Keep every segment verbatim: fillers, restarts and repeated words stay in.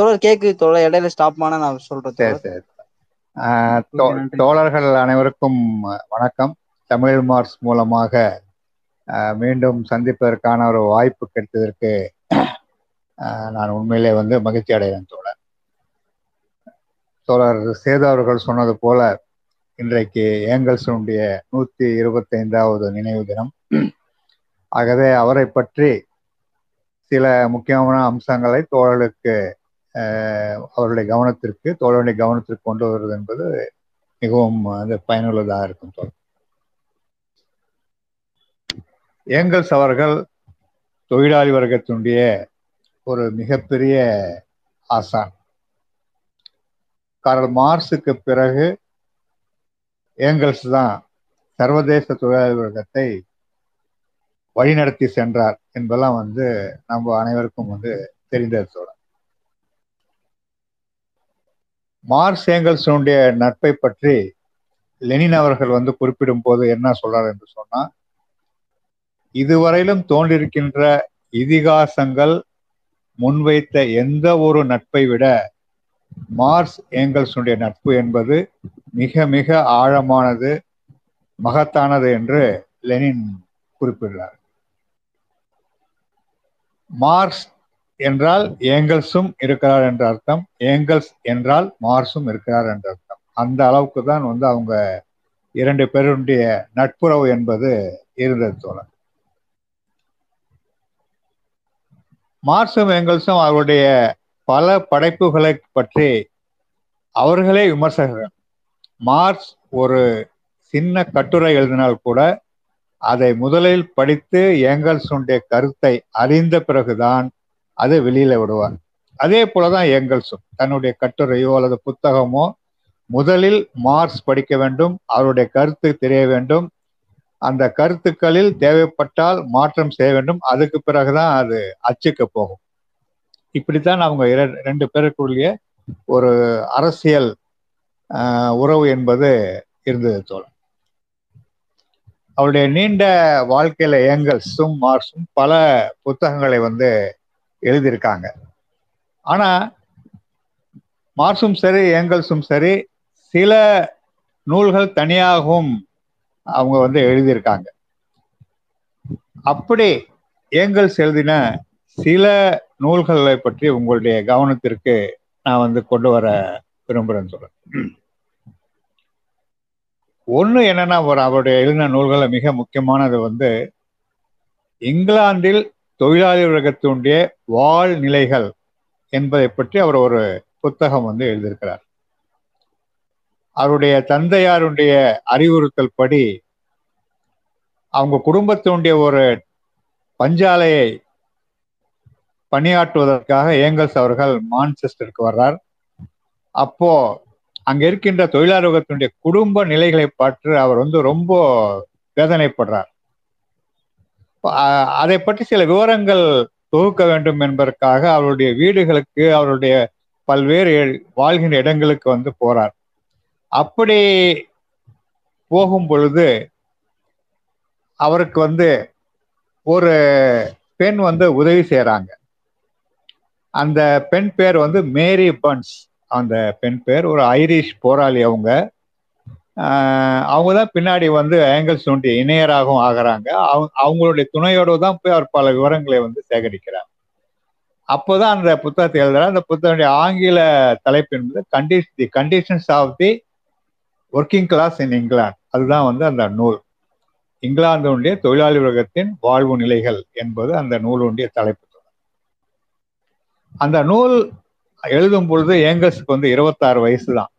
தோழர் கேக்கு தோழர், இடையில ஸ்டாப் பண்ண நான் சொல்றேன். சரி சரி. தோழர்கள் அனைவருக்கும் வணக்கம். தமிழ் மார்ஸ் மூலமாக மீண்டும் சந்திப்பதற்கான ஒரு வாய்ப்பு கிடைத்ததற்கு நான் உண்மையிலே வந்து மகிழ்ச்சி அடைகிறேன் தோழர். தோழர் சேது அவர்கள் சொன்னது போல இன்றைக்கு ஏங்கல்ஸனுடைய நூற்றி இருபத்தைந்தாவது நினைவு தினம். ஆகவே அவரை பற்றி சில முக்கியமான அம்சங்களை தோழர்களுக்கு அவருடைய கவனத்திற்கு தோழருடைய கவனத்திற்கு கொண்டு வருவது என்பது மிகவும் பயனுள்ளதாக இருக்கும் தோழர். ஏங்கல்ஸ் அவர்கள் தொழிலாளி வர்க்கத்தினுடைய ஒரு மிகப்பெரிய ஆசான். கார்ல் மார்க்ஸுக்கு பிறகு ஏங்கல்ஸ் தான் சர்வதேச தொழிலாளி வர்க்கத்தை வழிநடத்தி சென்றார் என்பதெல்லாம் வந்து நம்ம அனைவருக்கும் வந்து தெரிந்தது தோழர். மார்க்ஸ் ஏங்கல்ஸனுடைய நட்பை பற்றி லெனின் அவர்கள் வந்து குறிப்பிடும் போது என்ன சொல்றார் என்று சொன்னா, இதுவரையிலும் தோன்றிருக்கின்ற இதிகாசங்கள் முன்வைத்த எந்த ஒரு நட்பை விட மார்க்ஸ் ஏங்கல்ஸனுடைய நட்பு என்பது மிக மிக ஆழமானது, மகத்தானது என்று லெனின் குறிப்பிடுகிறார். மார்க்ஸ் என்றால் ஏங்கல்ஸும் இருக்கிறார் என்ற அர்த்தம், ஏங்கல்ஸ் என்றால் மார்க்ஸும் இருக்கிறார் என்ற அர்த்தம். அந்த அளவுக்கு தான் வந்து அவங்க இரண்டு பேருடைய நட்புறவு என்பது இருந்தது தோழர். மார்க்ஸும் ஏங்கல்ஸும் அவருடைய பல படைப்புகளை பற்றி அவர்களே விமர்சகர்கள். மார்க்ஸ் ஒரு சின்ன கட்டுரை எழுதினால் கூட அதை முதலில் படித்து ஏங்கல்ஸுடைய கருத்தை அறிந்த பிறகுதான் அதை வெளியில விடுவார். அதே போலதான் ஏங்கல்ஸும் தன்னுடைய கட்டுரையோ அல்லது புத்தகமோ முதலில் மார்க்ஸ் படிக்க வேண்டும், அவருடைய கருத்து தெரிய வேண்டும், அந்த கருத்துக்களில் தேவைப்பட்டால் மாற்றம் செய்ய வேண்டும், அதுக்கு பிறகுதான் அது அச்சுக்க போகும். இப்படித்தான் அவங்க இர ரெண்டு பேருக்குரிய ஒரு அரசியல் உறவு என்பது இருந்தது தோழர். அவருடைய நீண்ட வாழ்க்கையில ஏங்கல்ஸும் மார்க்ஸும் பல புத்தகங்களை வந்து எழுதியிருக்காங்க. ஆனா மார்க்ஸும் சரி ஏங்கல்ஸும் சரி சில நூல்கள் தனியாகவும் அவங்க வந்து எழுதியிருக்காங்க. அப்படி ஏங்கல்ஸ் எழுதின சில நூல்களை பற்றி உங்களுடைய கவனத்திற்கு நான் வந்து கொண்டு வர விரும்புகிறேன்னு சொல்றேன். ஒன்று என்னன்னா, ஒரு அவருடைய எழுதின நூல்களை மிக முக்கியமானது வந்து இங்கிலாந்தில் தொழிலாளி வர்க்கத்தினுடைய வாழ்நிலைகள் என்பதை பற்றி அவர் ஒரு புத்தகம் வந்து எழுதியிருக்கிறார். அவருடைய தந்தையாருடைய அறிவுறுத்தல் படி அவங்க குடும்பத்தினுடைய ஒரு பஞ்சாலையை பணியாற்றுவதற்காக ஏங்கல்ஸ் அவர்கள் மான்செஸ்டருக்கு வர்றார். அப்போ அங்க இருக்கின்ற தொழிலாளர் வர்க்கத்தினுடைய குடும்ப நிலைகளை பற்றி அவர் வந்து ரொம்ப வேதனைப்படுறார். அதை பற்றி சில விவரங்கள் தொகுக்க வேண்டும் என்பதற்காக அவருடைய வீடுகளுக்கு, அவருடைய பல்வேறு வாழ்கின்ற இடங்களுக்கு வந்து போறார். அப்படி போகும் பொழுது அவருக்கு வந்து ஒரு பெண் வந்து உதவி செய்கிறாங்க. அந்த பெண் பேர் வந்து மேரி பர்ன்ஸ். அந்த பெண் பேர் ஒரு ஐரிஷ் போராளி. அவங்க அவங்க தான் பின்னாடி வந்து ஏங்கல்ஸுடைய இணையராகவும் ஆகிறாங்க. அவங்க அவங்களுடைய துணையோடு தான் போய் அவர் பல விவரங்களை வந்து சேகரிக்கிறார். அப்போதான் அந்த புத்தகத்தை எழுதுறாரு. அந்த புத்தகத்தினுடைய ஆங்கில தலைப்பு என்பது கண்டிஷ் the conditions of the working class in England. அதுதான் வந்து அந்த நூல். இங்கிலாந்துடைய தொழிலாளி வர்க்கத்தின் வாழ்வு நிலைகள் என்பது அந்த நூலுடைய தலைப்பு. அந்த நூல் எழுதும் பொழுது ஏங்கல்ஸுக்கு வந்து இருபத்தாறு வயசு தான்.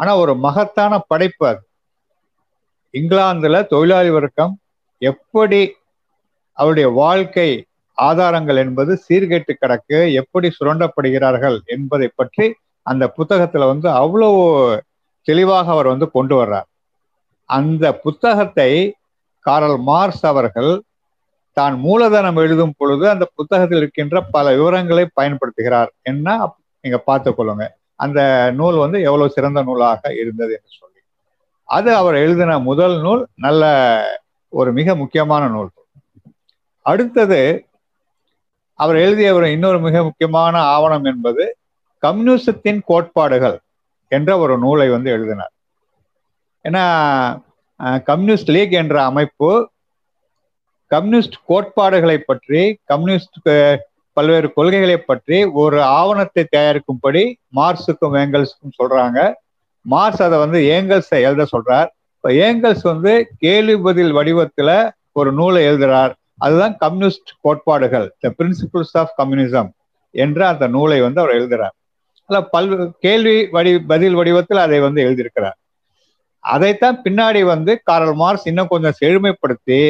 ஆனா ஒரு மகத்தான படைப்பு அது. இங்கிலாந்துல தொழிலாளி வர்க்கம் எப்படி அவருடைய வாழ்க்கை ஆதாரங்கள் என்பது சீர்கேட்டு கிடக்கு, எப்படி சுரண்டப்படுகிறார்கள் என்பதை பற்றி அந்த புத்தகத்துல வந்து அவ்வளவு தெளிவாக அவர் வந்து கொண்டு வர்றார். அந்த புத்தகத்தை கார்ல் மார்க்ஸ் அவர்கள் தான் மூலதனம் எழுதும் பொழுது அந்த புத்தகத்தில் இருக்கின்ற பல விவரங்களை பயன்படுத்துகிறார். என்ன நீங்க பார்த்துக்கொள்ளுங்க. அந்த நூல் வந்து எவ்வளவு சிறந்த நூலாக இருந்தது என்று சொல்லி அது அவர் எழுதின முதல் நூல், நல்ல ஒரு மிக முக்கியமான நூல். அடுத்தது அவர் எழுதிய ஒரு இன்னொரு மிக முக்கியமான ஆவணம் என்பது கம்யூனிசத்தின் கோட்பாடுகள் என்ற ஒரு நூலை வந்து எழுதினார். ஏன்னா கம்யூனிஸ்ட் லீக் என்ற அமைப்பு கம்யூனிஸ்ட் கோட்பாடுகளை பற்றி, கம்யூனிஸ்ட் பல்வேறு கொள்கைகளை பற்றி ஒரு ஆவணத்தை தயாரிக்கும்படி மார்க்சுக்கும் ஏங்கல்ஸுக்கும் சொல்றாங்க. மார்க்ஸ் அதை வந்து ஏங்கல்ஸை எழுத சொல்றார். இப்போ ஏங்கல்ஸ் வந்து கேள்வி பதில் வடிவத்துல ஒரு நூலை எழுதுறார். அதுதான் கம்யூனிஸ்ட் கோட்பாடுகள், த பிரின்சிபிள்ஸ் ஆஃப் கம்யூனிசம் என்ற அந்த நூலை வந்து அவர் எழுதுறார். அல்ல பல்வே கேள்வி வடி பதில் வடிவத்தில் அதை வந்து எழுதியிருக்கிறார். அதைத்தான் பின்னாடி வந்து கார்ல் மார்க்ஸ் இன்னும் கொஞ்சம் செழுமைப்படுத்தி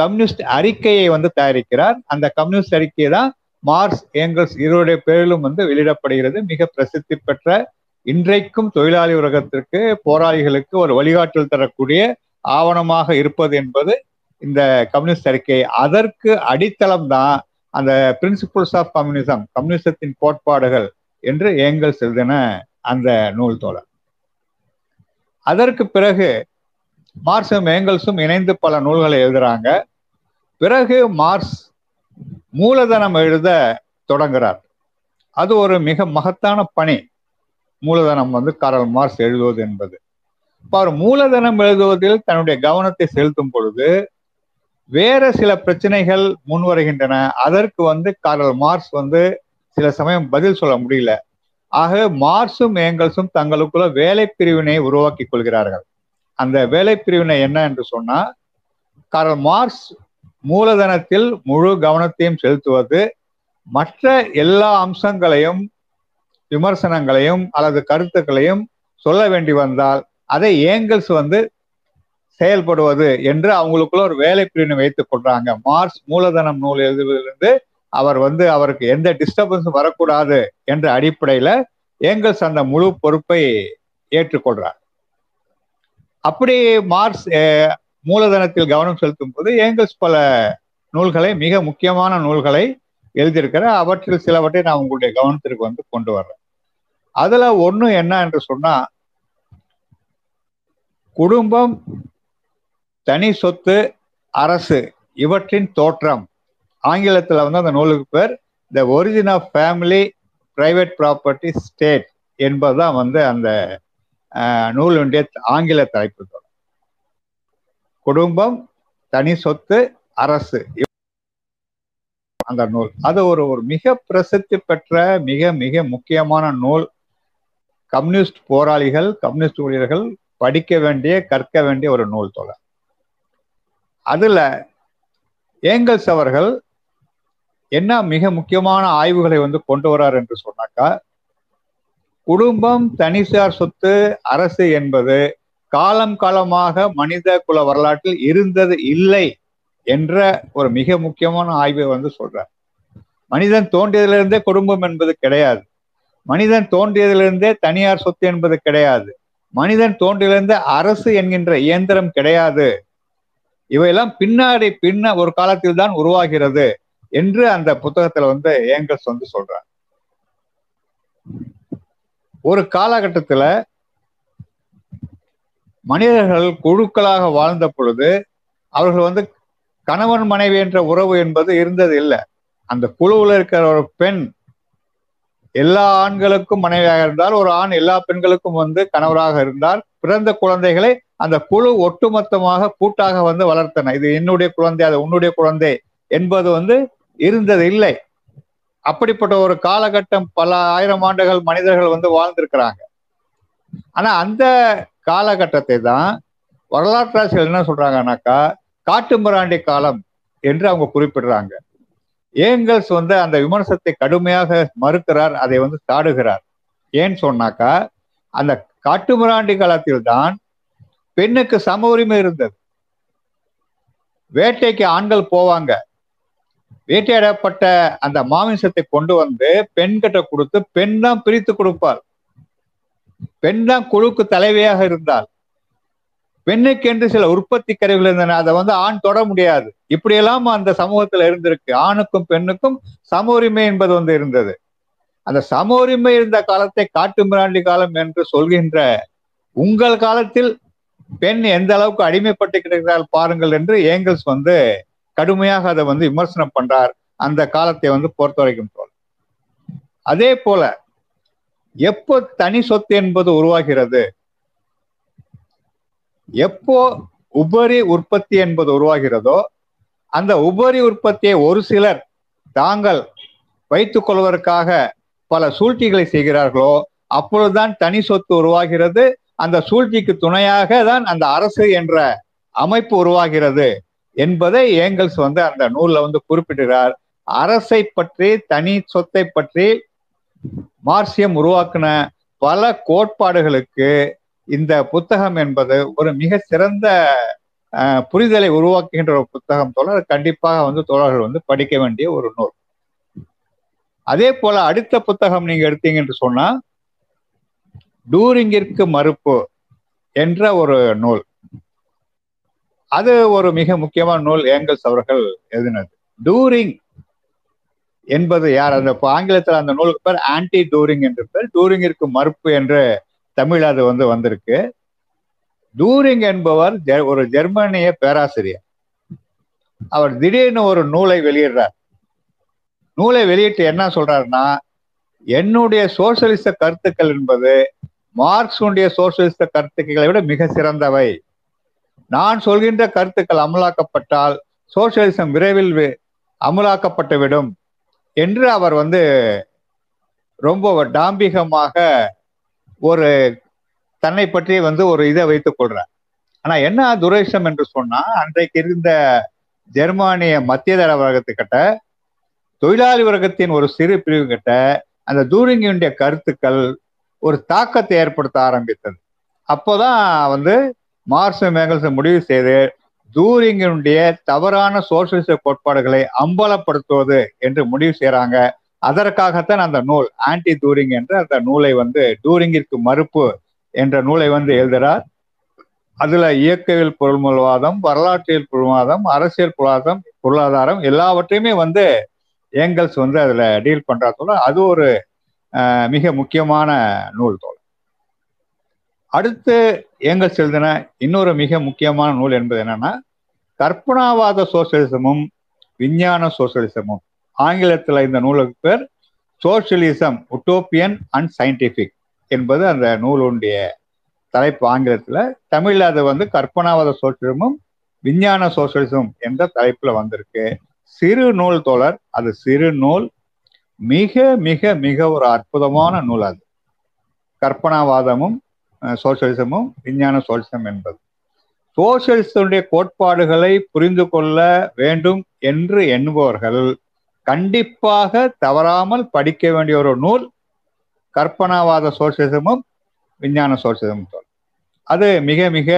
கம்யூனிஸ்ட் அறிக்கையை வந்து தயாரிக்கிறார். அந்த கம்யூனிஸ்ட் அறிக்கையை தான் மார்க்ஸ் ஏங்கல்ஸ் இருவருடைய பேரிலும் வந்து வெளியிடப்படுகிறது. மிக பிரசித்தி பெற்ற, இன்றைக்கும் தொழிலாளி உலகத்திற்கு, போராளிகளுக்கு ஒரு வழிகாட்டல் தரக்கூடிய ஆவணமாக இருப்பது என்பது இந்த கம்யூனிஸ்ட் அறிக்கை. அதற்கு அடித்தளம் தான் அந்த பிரின்சிபிள்ஸ் ஆஃப் கம்யூனிசம், கம்யூனிசத்தின் கோட்பாடுகள் என்று ஏங்கல்ஸ் எழுதின அந்த நூல் தோழர். அதற்கு பிறகு மார்க்சும் ஏங்கல்ஸும் இணைந்து பல நூல்களை எழுதுறாங்க. பிறகு மார்க்ஸ் மூலதனம் எழுத தொடங்குறார். அது ஒரு மிக மகத்தான பணி, மூலதனம் வந்து கார்ல் மார்க்ஸ் எழுதுவது என்பது. இப்போ அவர் மூலதனம் எழுதுவதில் தன்னுடைய கவனத்தை செலுத்தும் பொழுது வேற சில பிரச்சனைகள் முன் வருகின்றன. அதற்கு வந்து கார்ல் மார்க்ஸ் வந்து சில சமயம் பதில் சொல்ல முடியல. ஆகவே மார்க்சும் ஏங்கல்ஸும் தங்களுக்குள்ள வேலை பிரிவினை உருவாக்கி கொள்கிறார்கள். அந்த வேலை பிரிவினை என்ன என்று சொன்னால், கார்ல் மார்க்ஸ் மூலதனத்தில் முழு கவனத்தையும் செலுத்துவது, மற்ற எல்லா அம்சங்களையும் விமர்சனங்களையும் அல்லது கருத்துக்களையும் சொல்ல வேண்டி வந்தால் அதை ஏங்கல்ஸ் வந்து செயல்படுவது என்று அவங்களுக்குள்ள ஒரு வேலை பிரிவினை வைத்துக் கொள்றாங்க. மார்க்ஸ் மூலதனம் நூல் எழுதுவதிலிருந்து அவர் வந்து அவருக்கு எந்த டிஸ்டர்பன்ஸும் வரக்கூடாது என்ற அடிப்படையில ஏங்கல்ஸ் அந்த முழு பொறுப்பை ஏற்றுக்கொள்றார். அப்படி மார்க்ஸ் மூலதனத்தில் கவனம் செலுத்தும் போது ஏங்கல்ஸ் பல நூல்களை, மிக முக்கியமான நூல்களை எழுதியிருக்கிற அவற்றில் சிலவற்றை நான் உங்களுடைய கவனத்திற்கு வந்து கொண்டு வர்றேன். அதுல ஒன்று என்ன என்று சொன்னா, குடும்பம், தனி சொத்து, அரசு இவற்றின் தோற்றம். ஆங்கிலத்தில் வந்து அந்த நூலுக்கு பேர் the origin of family, private property, state என்பதுதான் வந்து அந்த நூலுடைய ஆங்கில தலைப்பு. குடும்பம், தனி சொத்து, அரசு அந்த நூல். அது ஒரு ஒரு மிக பிரசித்தி பெற்ற மிக மிக முக்கியமான நூல். கம்யூனிஸ்ட் போராளிகள், கம்யூனிஸ்ட் ஊழியர்கள் படிக்க வேண்டிய, கற்க வேண்டிய ஒரு நூல் தோழர். அதுல ஏங்கல்ஸ் அவர்கள் என்ன மிக முக்கியமான ஆய்வுகளை வந்து கொண்டு வர்றார் என்று சொன்னாக்கா, குடும்பம், தனிசார் சொத்து, அரசு என்பது காலம் காலமாக மனித குல வரலாற்றில் இருந்தது இல்லை என்ற ஒரு மிக முக்கியமான ஆய்வை வந்து சொல்றார். மனிதன் தோன்றியதிலிருந்தே குடும்பம் என்பது கிடையாது. மனிதன் தோன்றியதிலிருந்தே தனியார் சொத்து என்பது கிடையாது. மனிதன் தோன்றிலிருந்தே அரசு என்கின்ற இயந்திரம் கிடையாது. இவையெல்லாம் பின்னாடி பின்ன ஒரு காலத்தில் தான் உருவாகிறது என்று அந்த புத்தகத்துல வந்து ஏங்கல்ஸ் வந்து சொல்றார். ஒரு காலகட்டத்துல மனிதர்கள் குழுக்களாக வாழ்ந்த பொழுது அவர்கள் வந்து கணவன் மனைவி என்ற உறவு என்பது இருந்தது இல்லை. அந்த குழுவில் இருக்கிற ஒரு பெண் எல்லா ஆண்களுக்கும் மனைவியாக இருந்தால், ஒரு ஆண் எல்லா பெண்களுக்கும் வந்து கணவராக இருந்தால், பிறந்த குழந்தைகளை அந்த குழு ஒட்டுமொத்தமாக கூட்டாக வந்து வளர்த்தன. இது என்னுடைய குழந்தை, அது உன்னுடைய குழந்தை என்பது வந்து இருந்தது இல்லை. அப்படிப்பட்ட ஒரு காலகட்டம் பல ஆயிரம் ஆண்டுகள் மனிதர்கள் வந்து வாழ்ந்திருக்கிறாங்க. ஆனா அந்த காலகட்டத்தை தான் வரலாற்றாசிரியர்கள் என்ன சொல்றாங்கன்னாக்கா, காட்டுமிராண்டி காலம் என்று அவங்க குறிப்பிடுறாங்க. ஏங்கல்ஸ் வந்து அந்த விமர்சனத்தை கடுமையாக மறுக்கிறார், அதை வந்து தாடுகிறார். ஏன்னு சொன்னாக்கா, அந்த காட்டுமிராண்டி காலத்தில் தான் பெண்ணுக்கு சம உரிமை இருந்தது. வேட்டைக்கு ஆண்கள் போவாங்க, வேட்டையாடப்பட்ட அந்த மாமிசத்தை கொண்டு வந்து பெண் கிட்ட கொடுத்து பெண் தான் பிரித்து கொடுப்பாள். பெண் தான் குழுக்கு தலைவியாக இருந்தாள். பெண்ணுக்கு என்று சில உற்பத்தி கருவிகள் இருந்தன, அதை வந்து ஆண் தொட முடியாது. இப்படியெல்லாம் அந்த சமூகத்துல இருந்திருக்கு. ஆணுக்கும் பெண்ணுக்கும் சம உரிமை என்பது வந்து இருந்தது. அந்த சம உரிமை இருந்த காலத்தை காட்டுமிராண்டி காலம் என்று சொல்கின்ற உங்கள் காலத்தில் பெண் எந்த அளவுக்கு அடிமைப்பட்டு கிடக்கிறாள் பாருங்கள் என்று ஏங்கல்ஸ் வந்து கடுமையாக அதை வந்து விமர்சனம் பண்றார். அந்த காலத்தை வந்து பொறுத்த வரைக்கும் போல. அதே போல எப்போ தனி சொத்து என்பது உருவாகிறது, எப்போ உபரி உற்பத்தி என்பது உருவாகிறதோ, அந்த உபரி உற்பத்தியை ஒரு சிலர் தாங்கள் வைத்துக் கொள்வதற்காக பல சூழ்ச்சிகளை செய்கிறார்களோ அப்பொழுதுதான் தனி சொத்து உருவாகிறது. அந்த சூழ்ச்சிக்கு துணையாக தான் அந்த அரசு என்ற அமைப்பு உருவாகிறது என்பதை ஏங்கல்ஸ் வந்து அந்த நூல்ல வந்து குறிப்பிடுகிறார். அரசை பற்றி தனி சொத்தை பற்றி மார்க்சியம் உருவாக்கின பல கோட்பாடுகளுக்கு இந்த புத்தகம் என்பது ஒரு மிக சிறந்த புரிதலை உருவாக்குகின்ற ஒரு புத்தகம் தோழர். கண்டிப்பாக வந்து தோழர்கள் வந்து படிக்க வேண்டிய ஒரு நூல். அதே போல அடுத்த புத்தகம் நீங்க எடுத்தீங்க என்று சொன்னா டூரிங்கிற்கு மறுப்பு என்ற ஒரு நூல். அது ஒரு மிக முக்கியமான நூல் ஏங்கல்ஸ் அவர்கள் எழுதினது. டூரிங் என்பது யார், அந்த ஆங்கிலத்தில் அந்த நூலுக்கு பேர் ஆன்டி டூரிங் என்று பேர். டூரிங்கிற்கு மறுப்பு என்று தமிழ் அது வந்து வந்திருக்கு. டூரிங் என்பவர் ஒரு ஜெர்மனிய பேராசிரியர். அவர் திடீர்னு ஒரு நூலை வெளியிடுறார். நூலை வெளியிட்டு என்ன சொல்றாருன்னா, என்னுடைய சோசியலிச கருத்துக்கள் என்பது மார்க்சுடைய சோசியலிச கருத்துக்களை விட மிக சிறந்தவை. நான் சொல்கின்ற கருத்துக்கள் அமலாக்கப்பட்டால் சோசியலிசம் விரைவில் அமலாக்கப்பட்டுவிடும் என்று அவர் வந்து ரொம்ப டாம்பிகமாக ஒரு தன்னை பற்றி வந்து ஒரு இதை வைத்துக் கொள்றார். ஆனா என்ன துரேஷம் என்று சொன்னா, அன்றைக்கு இருந்த ஜெர்மானிய மத்தியதர வர்க்கத்துக்கிட்ட, தொழிலாளி வர்க்கத்தின் ஒரு சிறு பிரிவு கிட்ட அந்த டூரிங்கினுடைய கருத்துக்கள் ஒரு தாக்கத்தை ஏற்படுத்த ஆரம்பித்தது. அப்போதான் வந்து மார்க்சும் ஏங்கல்ஸும் முடிவு செய்து டூரிங்கினுடைய தவறான சோசியலிச கோட்பாடுகளை அம்பலப்படுத்துவது என்று முடிவு செய்யறாங்க. அதற்காகத்தான் அந்த நூல் ஆன்டி டூரிங் என்ற அந்த நூலை வந்து டூரிங்கிற்கு மறுப்பு என்ற நூலை வந்து எழுதுகிறார். அதுல இயக்கவியல் பொருள்மூலவாதம், வரலாற்றியல் பொருள்வாதம், அரசியல் பொருளாதாரம் பொருளாதாரம் எல்லாவற்றையுமே வந்து ஏங்கல்ஸ் வந்து அதுல டீல் பண்றதோட அது ஒரு மிக முக்கியமான நூல் தோல். அடுத்து ஏங்கல்ஸ் எழுதின இன்னொரு மிக முக்கியமான நூல் என்பது என்னன்னா, கற்பனாவாத சோசியலிசமும் விஞ்ஞான சோசியலிசமும். ஆங்கிலத்துல இந்த நூலுக்கு பேர் சோசியலிசம் உட்டோப்பியன் அண்ட் சயின்டிபிக் என்பது அந்த நூலுடைய தலைப்பு ஆங்கிலத்துல. தமிழ்ல அது வந்து கற்பனாவாத சோசியலிசமும் விஞ்ஞான சோசியலிசம் என்ற தலைப்புல வந்திருக்கு. சிறு நூல் தோழர், அது சிறு நூல், மிக மிக மிக ஒரு அற்புதமான நூல். அது கற்பனாவாதமும் சோசியலிசமும் விஞ்ஞான சோசியலிசம் என்பது சோசியலிசத்துடைய கோட்பாடுகளை புரிந்து கொள்ள வேண்டும் என்று எண்ணுபவர்கள் கண்டிப்பாக தவறாமல் படிக்க வேண்டிய ஒரு நூல் கற்பனாவாத சோசியலிசமும் விஞ்ஞான சோசியலிசமும். அது மிக மிக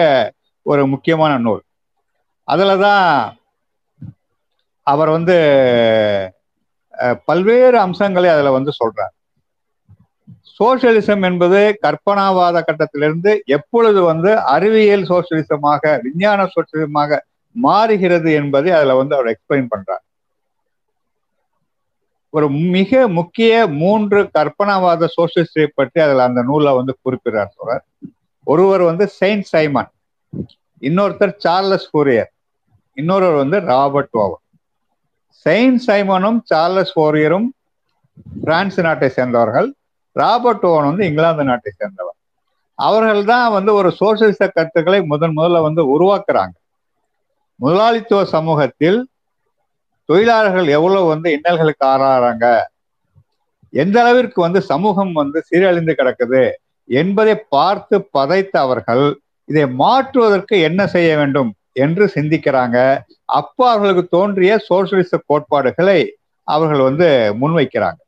ஒரு முக்கியமான நூல். அதில் தான் அவர் வந்து பல்வேறு அம்சங்களை அதில் வந்து சொல்றார். சோசியலிசம் என்பது கற்பனாவாத கட்டத்திலிருந்து எப்பொழுது வந்து அறிவியல் சோசியலிசமாக விஞ்ஞான சோசியலிசமாக மாறுகிறது என்பதை அதில் வந்து அவர் எக்ஸ்பிளைன் பண்றார். ஒரு மிக முக்கிய மூன்று கற்பனாவாத சோசியலிஸ்டை பற்றி அதில் அந்த நூலை வந்து குறிப்பிடுறார் சொல்றார். ஒருவர் வந்து செயின்ட் சைமன், இன்னொருத்தர் சார்லஸ் ஃபோரியர், இன்னொருவர் வந்து ராபர்ட் ஓவர். செயின்ட் சைமனும் சார்லஸ் ஃபோரியரும் பிரான்ஸ் நாட்டை சேர்ந்தவர்கள். ராபர்ட் ஓவன் வந்து இங்கிலாந்து நாட்டை சேர்ந்தவர். அவர்கள் தான் வந்து ஒரு சோசியலிச கருத்துக்களை முதன் முதல்ல வந்து உருவாக்குறாங்க. முதலாளித்துவ சமூகத்தில் தொழிலாளர்கள் எவ்வளவு வந்து இன்னல்களுக்கு ஆறாறாங்க, எந்த அளவிற்கு வந்து சமூகம் வந்து சீரழிந்து கிடக்குது என்பதை பார்த்து பதைத்த அவர்கள் இதை மாற்றுவதற்கு என்ன செய்ய வேண்டும் என்று சிந்திக்கிறாங்க. அப்போ அவர்களுக்கு தோன்றிய சோசியலிச கோட்பாடுகளை அவர்கள் வந்து முன்வைக்கிறாங்க.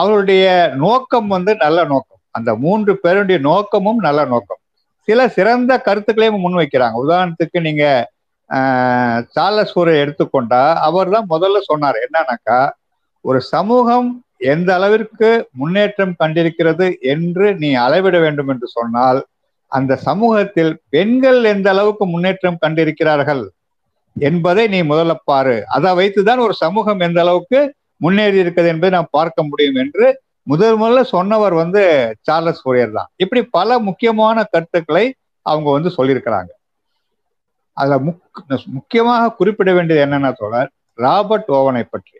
அவருடைய நோக்கம் வந்து நல்ல நோக்கம். அந்த மூன்று பேருடைய நோக்கமும் நல்ல நோக்கம். சில சிறந்த கருத்துக்களையும் முன்வைக்கிறாங்க. உதாரணத்துக்கு நீங்க சார்லஸ் ஃபோரியர் எடுத்துக்கொண்டா அவர் தான் முதல்ல சொன்னார் என்னன்னாக்கா, ஒரு சமூகம் எந்த அளவிற்கு முன்னேற்றம் கண்டிருக்கிறது என்று நீ அளவிட வேண்டும் என்று சொன்னால் அந்த சமூகத்தில் பெண்கள் எந்த அளவுக்கு முன்னேற்றம் கண்டிருக்கிறார்கள் என்பதை நீ முதல்ல பாரு. அதை வைத்துதான் ஒரு சமூகம் எந்த அளவுக்கு முன்னேறி இருக்கிறது என்பதை நாம் பார்க்க முடியும் என்று முதல் முதல்ல சொன்னவர் வந்து சார்லஸ் ஃபோரியர் தான். இப்படி பல முக்கியமான கருத்துக்களை அவங்க வந்து சொல்லியிருக்கிறாங்க. அதுல முக் முக்கியமாக குறிப்பிட வேண்டியது என்னன்னா தோழர், ராபர்ட் ஓவனை பற்றி.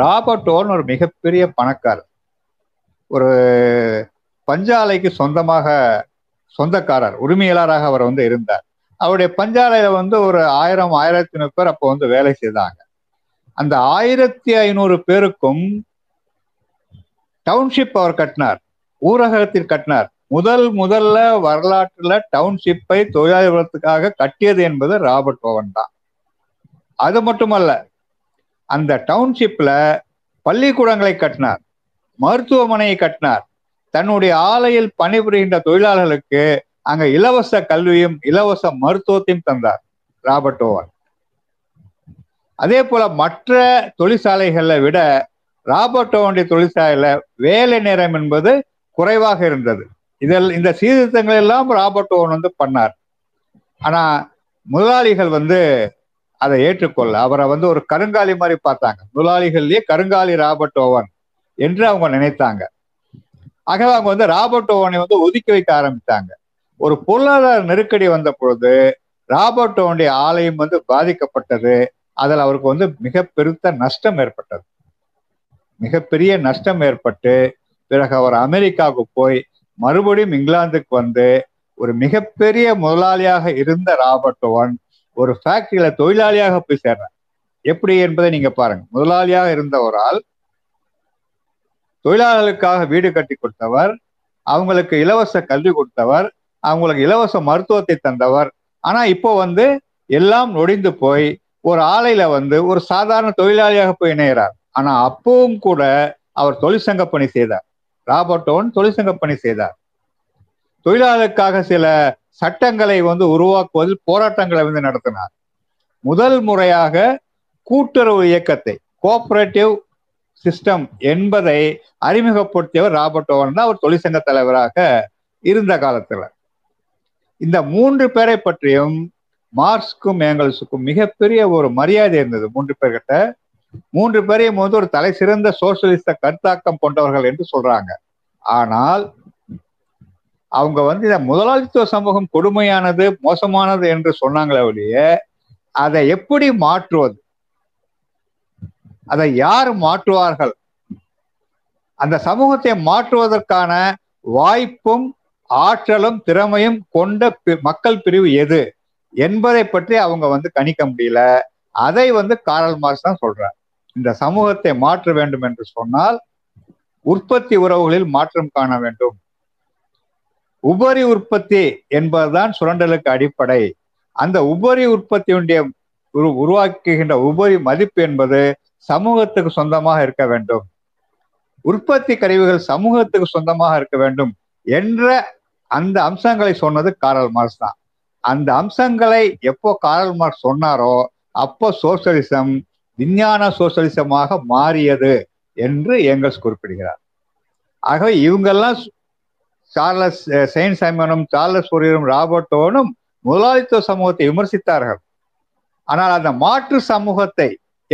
ராபர்ட் ஓவன் ஒரு மிகப்பெரிய பணக்காரர், ஒரு பஞ்சாலைக்கு சொந்தமாக சொந்தக்காரர், உரிமையாளராக அவர் வந்து இருந்தார். அவருடைய பஞ்சாலையில வந்து ஒரு ஆயிரம் ஆயிரத்தி ஐநூறு பேர் அப்போ வந்து வேலை செய்தாங்க. அந்த ஆயிரத்தி ஐநூறு பேருக்கும் டவுன்ஷிப் அவர் கட்டினார், ஊரகத்தில் கட்டினார். முதல் முதல்ல வரலாற்றுல டவுன்ஷிப்பை தொழிலாளி வளத்துக்காக கட்டியது என்பது ராபர்ட் ஓவன் தான். அது மட்டுமல்ல, அந்த டவுன்ஷிப்ல பள்ளிக்கூடங்களை கட்டினார், மருத்துவமனையை கட்டினார். தன்னுடைய ஆலையில் பணிபுரிகின்ற தொழிலாளர்களுக்கு அங்க இலவச கல்வியும் இலவச மருத்துவத்தையும் தந்தார் ராபர்ட் ஓவன். அதே போல மற்ற தொழிற்சாலைகளை விட ராபர்ட் ஓவனுடைய தொழிற்சாலையில வேலை நேரம் என்பது குறைவாக இருந்தது. இதில் இந்த சீர்திருத்தங்கள் எல்லாம் ராபர்ட் ஓவன் வந்து பண்ணார். ஆனா முதலாளிகள் வந்து அதை ஏற்றுக்கொள்ள, அவரை வந்து ஒரு கருங்காலி மாதிரி பார்த்தாங்க. முதலாளிகள்லயே கருங்காலி ராபர்ட் ஓவன் என்று அவங்க நினைத்தாங்க. ஆகவே அவங்க வந்து ராபர்ட் ஓவனை வந்து ஒதுக்கி வைக்க ஆரம்பித்தாங்க. ஒரு பொருளாதார நெருக்கடி வந்த பொழுது ராபர்ட் ஓவனுடைய ஆலயம் வந்து பாதிக்கப்பட்டது. அதில் அவருக்கு வந்து மிக பெருத்த நஷ்டம் ஏற்பட்டது, மிகப்பெரிய நஷ்டம் ஏற்பட்டு பிறகு அவர் அமெரிக்காவுக்கு போய் மறுபடியும் இங்கிலாந்துக்கு வந்து ஒரு மிகப்பெரிய முதலாளியாக இருந்த ராபர்ட் ஓவன் ஒரு ஃபேக்டரியில தொழிலாளியாக போய் சேர்றார். எப்படி என்பதை நீங்க பாருங்க. முதலாளியாக இருந்தவரால் தொழிலாளர்களுக்காக வீடு கட்டி கொடுத்தவர், அவங்களுக்கு இலவச கல்வி கொடுத்தவர், அவங்களுக்கு இலவச மருத்துவத்தை தந்தவர். ஆனா இப்போ வந்து எல்லாம் நொடிந்து போய் ஒரு ஆலையில வந்து ஒரு சாதாரண தொழிலாளியாக போய் இணைகிறார். ஆனா அப்பவும் கூட அவர் தொழிற்சங்க பணி செய்தார். ராபர்ட் ஓவன் தொழிற்சங்க பணி செய்தார். தொழிலாளர்களுக்காக சில சட்டங்களை வந்து உருவாக்குவதில் போராட்டங்களை வந்து நடத்தினார். முதல் முறையாக கூட்டுறவு இயக்கத்தை, கோஆபரேட்டிவ் சிஸ்டம் என்பதை அறிமுகப்படுத்தியவர் ராபர்ட் ஓவன் தான். அவர் தொழிற்சங்க தலைவராக இருந்த காலத்துல இந்த மூன்று பேரை பற்றியும் மார்க்சுக்கும் ஏங்கல்ஸுக்கும் மிகப்பெரிய ஒரு மரியாதை இருந்தது. மூன்று பேர்கிட்ட மூன்று பேரையும் வந்து ஒரு தலை சிறந்த சோசியலிச கருத்தாக்கம் கொண்டவர்கள் என்று சொல்றாங்க. ஆனால் அவங்க வந்து இந்த முதலாளித்துவ சமூகம் கொடுமையானது, மோசமானது என்று சொன்னாங்களே ஒழிய அதை எப்படி மாற்றுவது, அதை யார் மாற்றுவார்கள், அந்த சமூகத்தை மாற்றுவதற்கான வாய்ப்பும் ஆற்றலும் திறமையும் கொண்ட மக்கள் பிரிவு எது என்பதை பற்றி அவங்க வந்து கணிக்க முடியல. அதை வந்து கார்ல் மார்க்ஸ் தான் சொல்றார். இந்த சமூகத்தை மாற்ற வேண்டும் என்று சொன்னால் உற்பத்தி உறவுகளில் மாற்றம் காண வேண்டும். உபரி உற்பத்தி என்பதுதான் சுரண்டலுக்கு அடிப்படை. அந்த உபரி உற்பத்தியுடைய உருவாக்குகின்ற உபரி மதிப்பு என்பது சமூகத்துக்கு சொந்தமாக இருக்க வேண்டும். உற்பத்தி கருவிகள் சமூகத்துக்கு சொந்தமாக இருக்க வேண்டும் என்ற அந்த அம்சங்களை சொன்னது கார்ல் மார்க்ஸ் தான். அந்த அம்சங்களை எப்போ கார்ல் மார்க்ஸ் சொன்னாரோ அப்போ சோசியலிசம் விஞ்ஞான சோசியலிசமாக மாறியது என்று ஏங்கல்ஸ் குறிப்பிடுகிறார். ஆகவே இவங்கெல்லாம் சார்லஸ் செயின்ட் சைமனும் சார்லஸ் ஃபோரியரும் ராபர்ட் ஓவனும் முதலாளித்துவ சமூகத்தை விமர்சித்தார்கள். ஆனால் அந்த மாற்று சமூகத்தை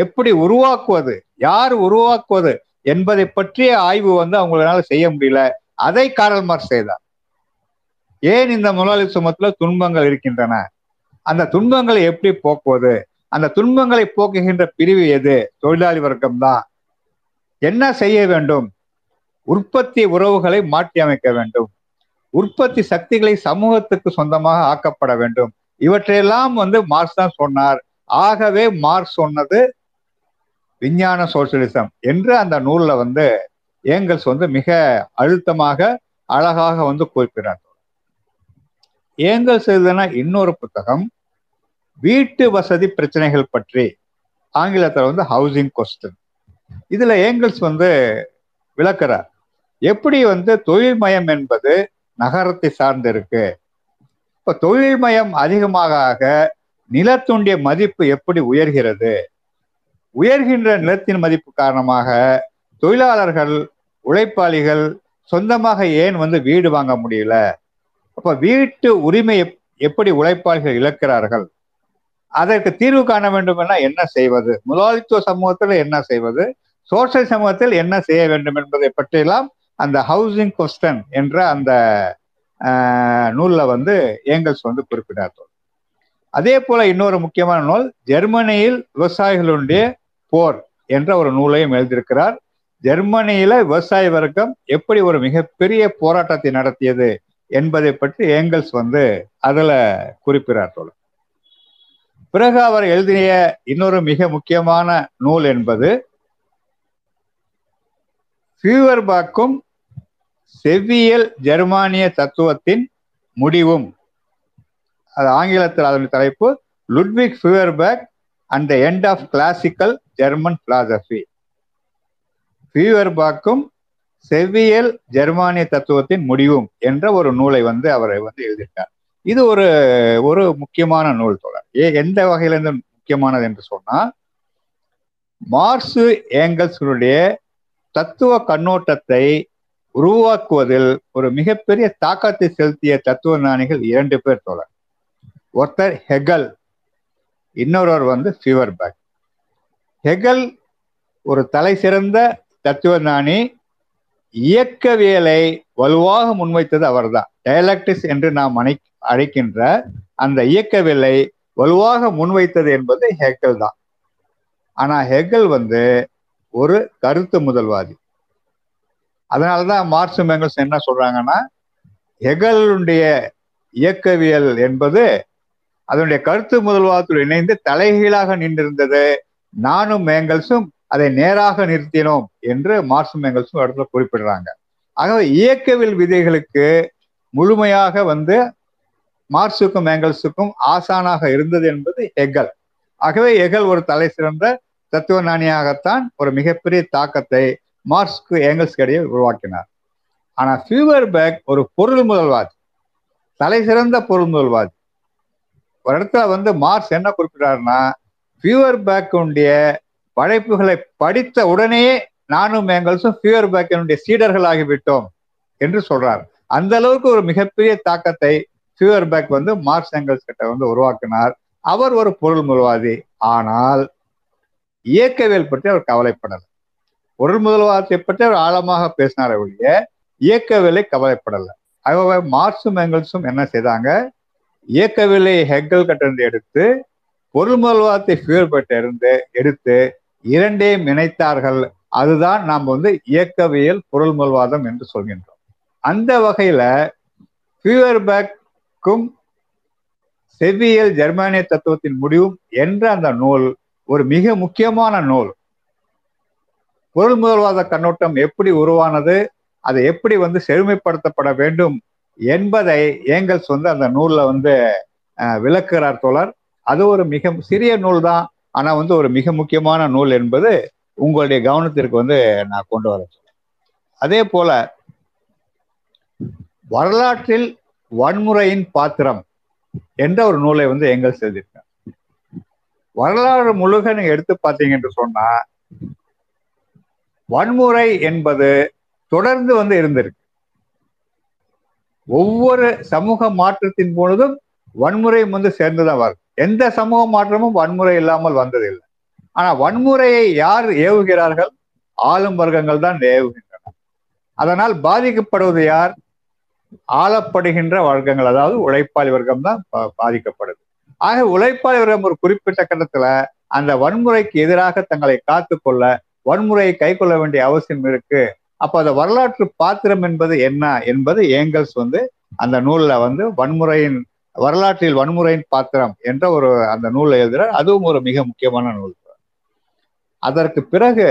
எப்படி உருவாக்குவது, யார் உருவாக்குவது என்பதை பற்றிய ஆய்வு வந்து அவங்களால செய்ய முடியல. அதை கார்ல் மார்க்ஸ் செய்தார். ஏன் இந்த முதலாளித்துவ சமூகத்துல துன்பங்கள் இருக்கின்றன, அந்த துன்பங்களை எப்படி போக்குவது, அந்த துன்பங்களை போக்குகின்ற பிரிவு எது, தொழிலாளி வர்க்கம்தான், என்ன செய்ய வேண்டும், உற்பத்தி உறவுகளை மாற்றி அமைக்க வேண்டும், உற்பத்தி சக்திகளை சமூகத்துக்கு சொந்தமாக ஆக்கப்பட வேண்டும், இவற்றையெல்லாம் வந்து மார்க்ஸ் தான் சொன்னார். ஆகவே மார்க்ஸ் சொன்னது விஞ்ஞான சோசியலிசம் என்று அந்த நூல்ல வந்து ஏங்கல்ஸ் வந்து மிக அழுத்தமாக அழகாக வந்து குறிப்பிட்டார். ஏங்கல்ஸ் எழுதின இன்னொரு புத்தகம் வீட்டு வசதி பிரச்சனைகள் பற்றி, ஆங்கிலத்தில் வந்து ஹவுசிங் கொஸ்டின். இதுல ஏங்கல்ஸ் வந்து விளக்குறார் எப்படி வந்து தொழில் மயம் என்பது நகரத்தை சார்ந்து இருக்கு. இப்போ தொழில் மயம் அதிகமாக நிலத்துடைய மதிப்பு எப்படி உயர்கிறது, உயர்கின்ற நிலத்தின் மதிப்பு காரணமாக தொழிலாளர்கள் உழைப்பாளிகள் சொந்தமாக ஏன் வந்து வீடு வாங்க முடியல, அப்போ வீட்டு உரிமை எப்படி உழைப்பாளிகள் இழக்கிறார்கள், அதற்கு தீர்வு காண வேண்டுமென என்ன செய்வது, முதலாளித்துவ சமூகத்தில் என்ன செய்வது, சோசியல் சமூகத்தில் என்ன செய்ய வேண்டும் என்பதை பற்றியெல்லாம் அந்த ஹவுசிங் கொஸ்டன் என்ற அந்த நூலில் வந்து ஏங்கல்ஸ் வந்து குறிப்பிட்டார். அதே போல இன்னொரு முக்கியமான நூல் ஜெர்மனியில் விவசாயிகளுடைய போர் என்ற ஒரு நூலையும் எழுதியிருக்கிறார். ஜெர்மனியில விவசாய வர்க்கம் எப்படி ஒரு மிகப்பெரிய போராட்டத்தை நடத்தியது என்பதை பற்றி ஏங்கல்ஸ் வந்து அதுல குறிப்பிறார். பிறகு அவர் எழுதிய இன்னொரு மிக முக்கியமான நூல் என்பது ஃபியூவர்பாக்கும் செவ்வியல் ஜெர்மானிய தத்துவத்தின் முடிவும். அது ஆங்கிலத்தில் அதனுடைய தலைப்பு Ludwig Feuerbach and the end of classical German philosophy. ஃபியூவர்பாக்கும் செவ்வியல் ஜெர்மானிய தத்துவத்தின் முடிவும் என்ற ஒரு நூலை வந்து அவர் வந்து எழுதிட்டார். இது ஒரு ஒரு முக்கியமான நூல் தொடர். ஏ எந்த வகையிலிருந்து முக்கியமானது என்று சொன்னால், மார்க்ஸ் ஏங்கல்ஸுடைய தத்துவ கண்ணோட்டத்தை உருவாக்குவதில் ஒரு மிகப்பெரிய தாக்கத்தை செலுத்திய தத்துவ ஞானிகள் இரண்டு பேர் தொடர். ஒருத்தர் ஹெகல், இன்னொருவர் வந்து ஃபியூவர்பாக். ஹெகல் ஒரு தலை சிறந்த தத்துவ ஞானி, இயக்கவியலை வலுவாக முன்வைத்தது அவர்தான். டயலக்டிக்ஸ் என்று நாம் அணை அழைக்கின்ற அந்த இயக்கவியலை வலுவாக முன்வைத்தது என்பது ஹெகல் தான். ஆனா ஹெகல் வந்து ஒரு கருத்து முதல்வாதி. அதனாலதான் மார்க்ஸ் ஏங்கல்ஸ் என்ன சொல்றாங்கன்னா, ஹெகலுடைய இயக்கவியல் என்பது அதனுடைய கருத்து முதல்வாதத்துடன் இணைந்து தலைகீழாக நின்றிருந்தது. நானும் ஏங்கல்ஸும் அதை நேராக நிறுத்தினோம் என்று மார்க்ஸும் ஏங்கல்ஸும் இடத்துல குறிப்பிடுறாங்க. ஆகவே இயக்கவியல் விதிகளுக்கு முழுமையாக வந்து மார்க்ஸுக்கும் ஏங்கல்ஸுக்கும் ஆசானாக இருந்தது என்பது ஹெகல். ஆகவே ஹெகல் ஒரு தலை சிறந்த தத்துவ ஞானியாகத்தான் ஒரு மிகப்பெரிய தாக்கத்தை மார்க்ஸ்க்கு ஏங்கல்ஸ்க்கு இடையே உருவாக்கினார். ஆனால் ஃபியூவர்பாக் ஒரு பொருள் முதல்வாதி, தலை சிறந்த பொருள் முதல்வாதி. ஒரு இடத்துல வந்து மார்க்ஸ் என்ன குறிப்பிட்டாருன்னா, ஃபியூவர்பாக்குடைய படைப்புகளை படித்த உடனேயே நானும் ஏங்கல்ஸும் ஃபியூவர்பாக்கினுடைய சீடர்களாகிவிட்டோம் என்று சொல்றார். அந்த அளவுக்கு ஒரு மிகப்பெரிய தாக்கத்தை ஃபியூவர்பாக் வந்து மார்க்ஸ் ஏங்கல்ஸ் கிட்ட வந்து உருவாக்கினார். அவர் ஒரு பொருள் முதல்வாதி, ஆனால் இயக்கவியல் பற்றி அவர் கவலைப்படலை. பொருள் முதல்வாதத்தை பற்றி அவர் ஆழமாக பேசினார் ஒழிய இயக்கவியலை கவலைப்படலை. ஆகவே மார்க்ஸும் ஏங்கல்ஸும் என்ன செய்தாங்க, இயக்கவியலை ஹெகல் கிட்ட எடுத்து பொருள் முதல்வாதத்தை ஃபியூவர்பாக் இருந்து எடுத்து இரண்டையும் இணைத்தார்கள். அதுதான் நாம் வந்து இயக்கவியல் பொருள் முதல்வாதம் என்று சொல்கின்றோம். அந்த வகையில ஃபியூவர்பாக்கும் செவ்வியல் ஜெர்மானிய தத்துவத்தின் முடிவும் என்ற அந்த நூல் ஒரு மிக முக்கியமான நூல். பொருள் முதல்வாத கண்ணோட்டம் எப்படி உருவானது, அதை எப்படி வந்து செழுமைப்படுத்தப்பட வேண்டும் என்பதை ஏங்கல்ஸ் வந்து அந்த நூல்ல வந்து விளக்குகிறார் தோழர். அது ஒரு மிக சிறிய நூல் தான், ஆனா வந்து ஒரு மிக முக்கியமான நூல் என்பது உங்களுடைய கவனத்திற்கு வந்து நான் கொண்டு வரேன். அதே போல வரலாற்றில் வன்முறையின் பாத்திரம் என்ற ஒரு நூலை வந்து ஏங்கல்ஸ் எழுதியிருக்கார். வரலாறு முழுக்க நீங்க எடுத்து பார்த்தீங்க என்று சொன்னா வன்முறை என்பது தொடர்ந்து வந்து இருந்திருக்கு. ஒவ்வொரு சமூக மாற்றத்தின் பொழுதும் வன்முறையும் வந்து சேர்ந்துதான் வருது. எந்த சமூக மாற்றமும் வன்முறை இல்லாமல் வந்ததில்லை. ஆனா வன்முறையை யார் ஏவுகிறார்கள்? ஆளும் வர்க்கங்கள் தான் ஏவுகின்றன. அதனால் பாதிக்கப்படுவது யார்? ஆளப்படுகின்ற வர்க்கங்கள், அதாவது உழைப்பாளி வர்க்கம் தான் பாதிக்கப்படுது. ஆக உழைப்பாளி வர்க்கம் ஒரு குறிப்பிட்ட கட்டத்துல அந்த வன்முறைக்கு எதிராக தங்களை காத்து கொள்ள வன்முறையை கை கொள்ள வேண்டிய அவசியம் இருக்கு. அப்ப அந்த வரலாற்று பாத்திரம் என்பது என்ன என்பது ஏங்கல்ஸ் வந்து அந்த நூல்ல வந்து வன்முறையின் வரலாற்றில் வன்முறையின் பாத்திரம் என்ற ஒரு அந்த நூலை எழுதுகிறார். அதுவும் ஒரு மிக முக்கியமான நூல். அதற்கு பிறகு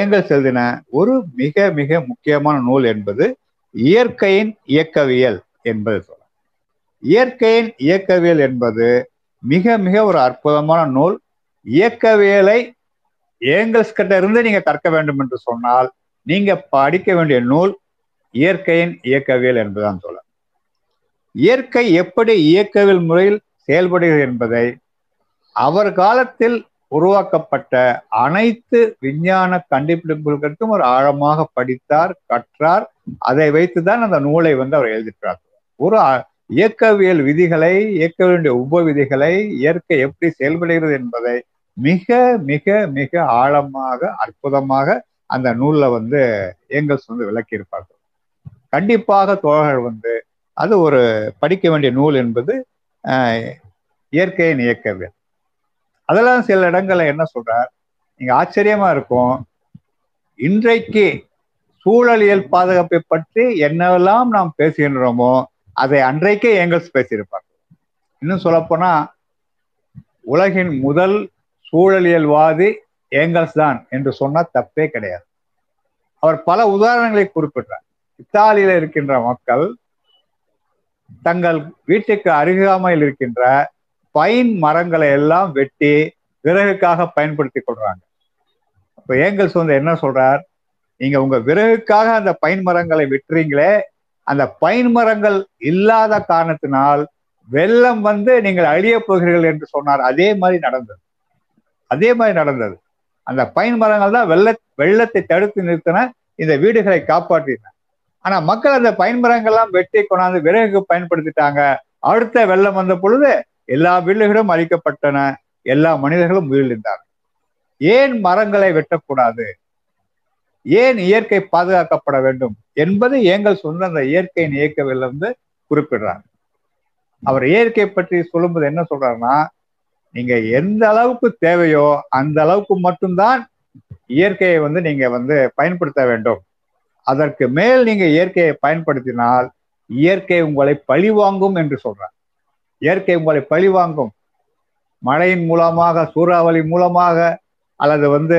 ஏங்கல்ஸ் எழுதின ஒரு மிக மிக முக்கியமான நூல் என்பது இயற்கையின் இயக்கவியல் என்பது. இயற்கையின் இயக்கவியல் என்பது மிக மிக ஒரு அற்புதமான நூல். இயக்கவியலை ஏங்கல்ஸ் கிட்ட இருந்து நீங்க கற்க வேண்டும் என்று சொன்னால் நீங்க படிக்க வேண்டிய நூல் இயற்கையின் இயக்கவியல் என்பதுதான் தோழர். இயற்கை எப்படி இயக்கவியல் முறையில் செயல்படுகிறது என்பதை அவர் காலத்தில் உருவாக்கப்பட்ட அனைத்து விஞ்ஞான கண்டுபிடிப்புகளுக்கும் ஒரு ஆழமாக படித்தார், கற்றார். அதை வைத்துதான் அந்த நூலை வந்து அவர் எழுதிட்டார். ஒரு இயக்கவியல் விதிகளை, இயக்கவியலுடைய உப விதிகளை, இயற்கை எப்படி செயல்படுகிறது என்பதை மிக மிக மிக ஆழமாக அற்புதமாக அந்த நூல்ல வந்து ஏங்கல்ஸ் வந்து விளக்கியிருப்பார்கள். கண்டிப்பாக தோழர்கள் வந்து அது ஒரு படிக்க வேண்டிய நூல் என்பது இயற்கையின் இயக்கவியல். அதெல்லாம் சில இடங்கள்ல என்ன சொல்றார், நீங்க ஆச்சரியமா இருக்கும். இன்றைக்கு சூழலியல் பாதுகாப்பை பற்றி என்னெல்லாம் நாம் பேசுகின்றோமோ அதை அன்றைக்கே ஏங்கல்ஸ் பேசியிருப்பார். இன்னும் சொல்லப்போனா உலகின் முதல் சூழலியல்வாதி ஏங்கல்ஸ் தான் என்று சொன்னா தப்பே கிடையாது. அவர் பல உதாரணங்களை குறிப்பிட்டார். இத்தாலியில இருக்கின்ற மக்கள் தங்கள் வீட்டுக்கு அருகாமையில் இருக்கின்ற பைன் மரங்களை எல்லாம் வெட்டி விறகுக்காக பயன்படுத்தி கொள்றாங்க. அப்ப ஏங்கல்ஸ் வந்து என்ன சொல்றார், நீங்க உங்க விறகுக்காக அந்த பைன் மரங்களை வெட்டுறீங்களே, அந்த பைன் மரங்கள் இல்லாத காரணத்தினால் வெள்ளம் வந்து நீங்கள் அழிய போகிறீர்கள் என்று சொன்னார். அதே மாதிரி நடந்தது அதே மாதிரி நடந்தது அந்த பைன் மரங்கள் தான் வெள்ள வெள்ளத்தை தடுத்து நிறுத்தின, இந்த வீடுகளை காப்பாற்றின. ஆனா மக்கள் அந்த பைன் மரங்கள்லாம் வெட்டி கொண்டாந்து விறகுக்கு பயன்படுத்திட்டாங்க. அடுத்த வெள்ளம் வந்த பொழுது எல்லா வீடுகளும் அழிக்கப்பட்டன, எல்லா மனிதர்களும் உயிரிழந்தார்கள். ஏன் மரங்களை வெட்டக்கூடாது, ஏன் இயற்கை பாதுகாக்கப்பட வேண்டும் என்பது ஏங்கல்ஸ் வந்து அந்த இயற்கையின் இயக்கவியல் வந்து குறிப்பிடுறாங்க. அவர் இயற்கை பற்றி சொல்லும்போது என்ன சொல்றாருன்னா, நீங்க எந்த அளவுக்கு தேவையோ அந்த அளவுக்கு மட்டும்தான் இயற்கையை வந்து நீங்க வந்து பயன்படுத்த வேண்டும். அதற்கு மேல் நீங்க இயற்கையை பயன்படுத்தினால் இயற்கை உங்களை பழிவாங்கும் என்று சொல்றார். இயற்கை உங்களை பழிவாங்கும். மழையின் மூலமாக, சூறாவளி மூலமாக, அல்லது வந்து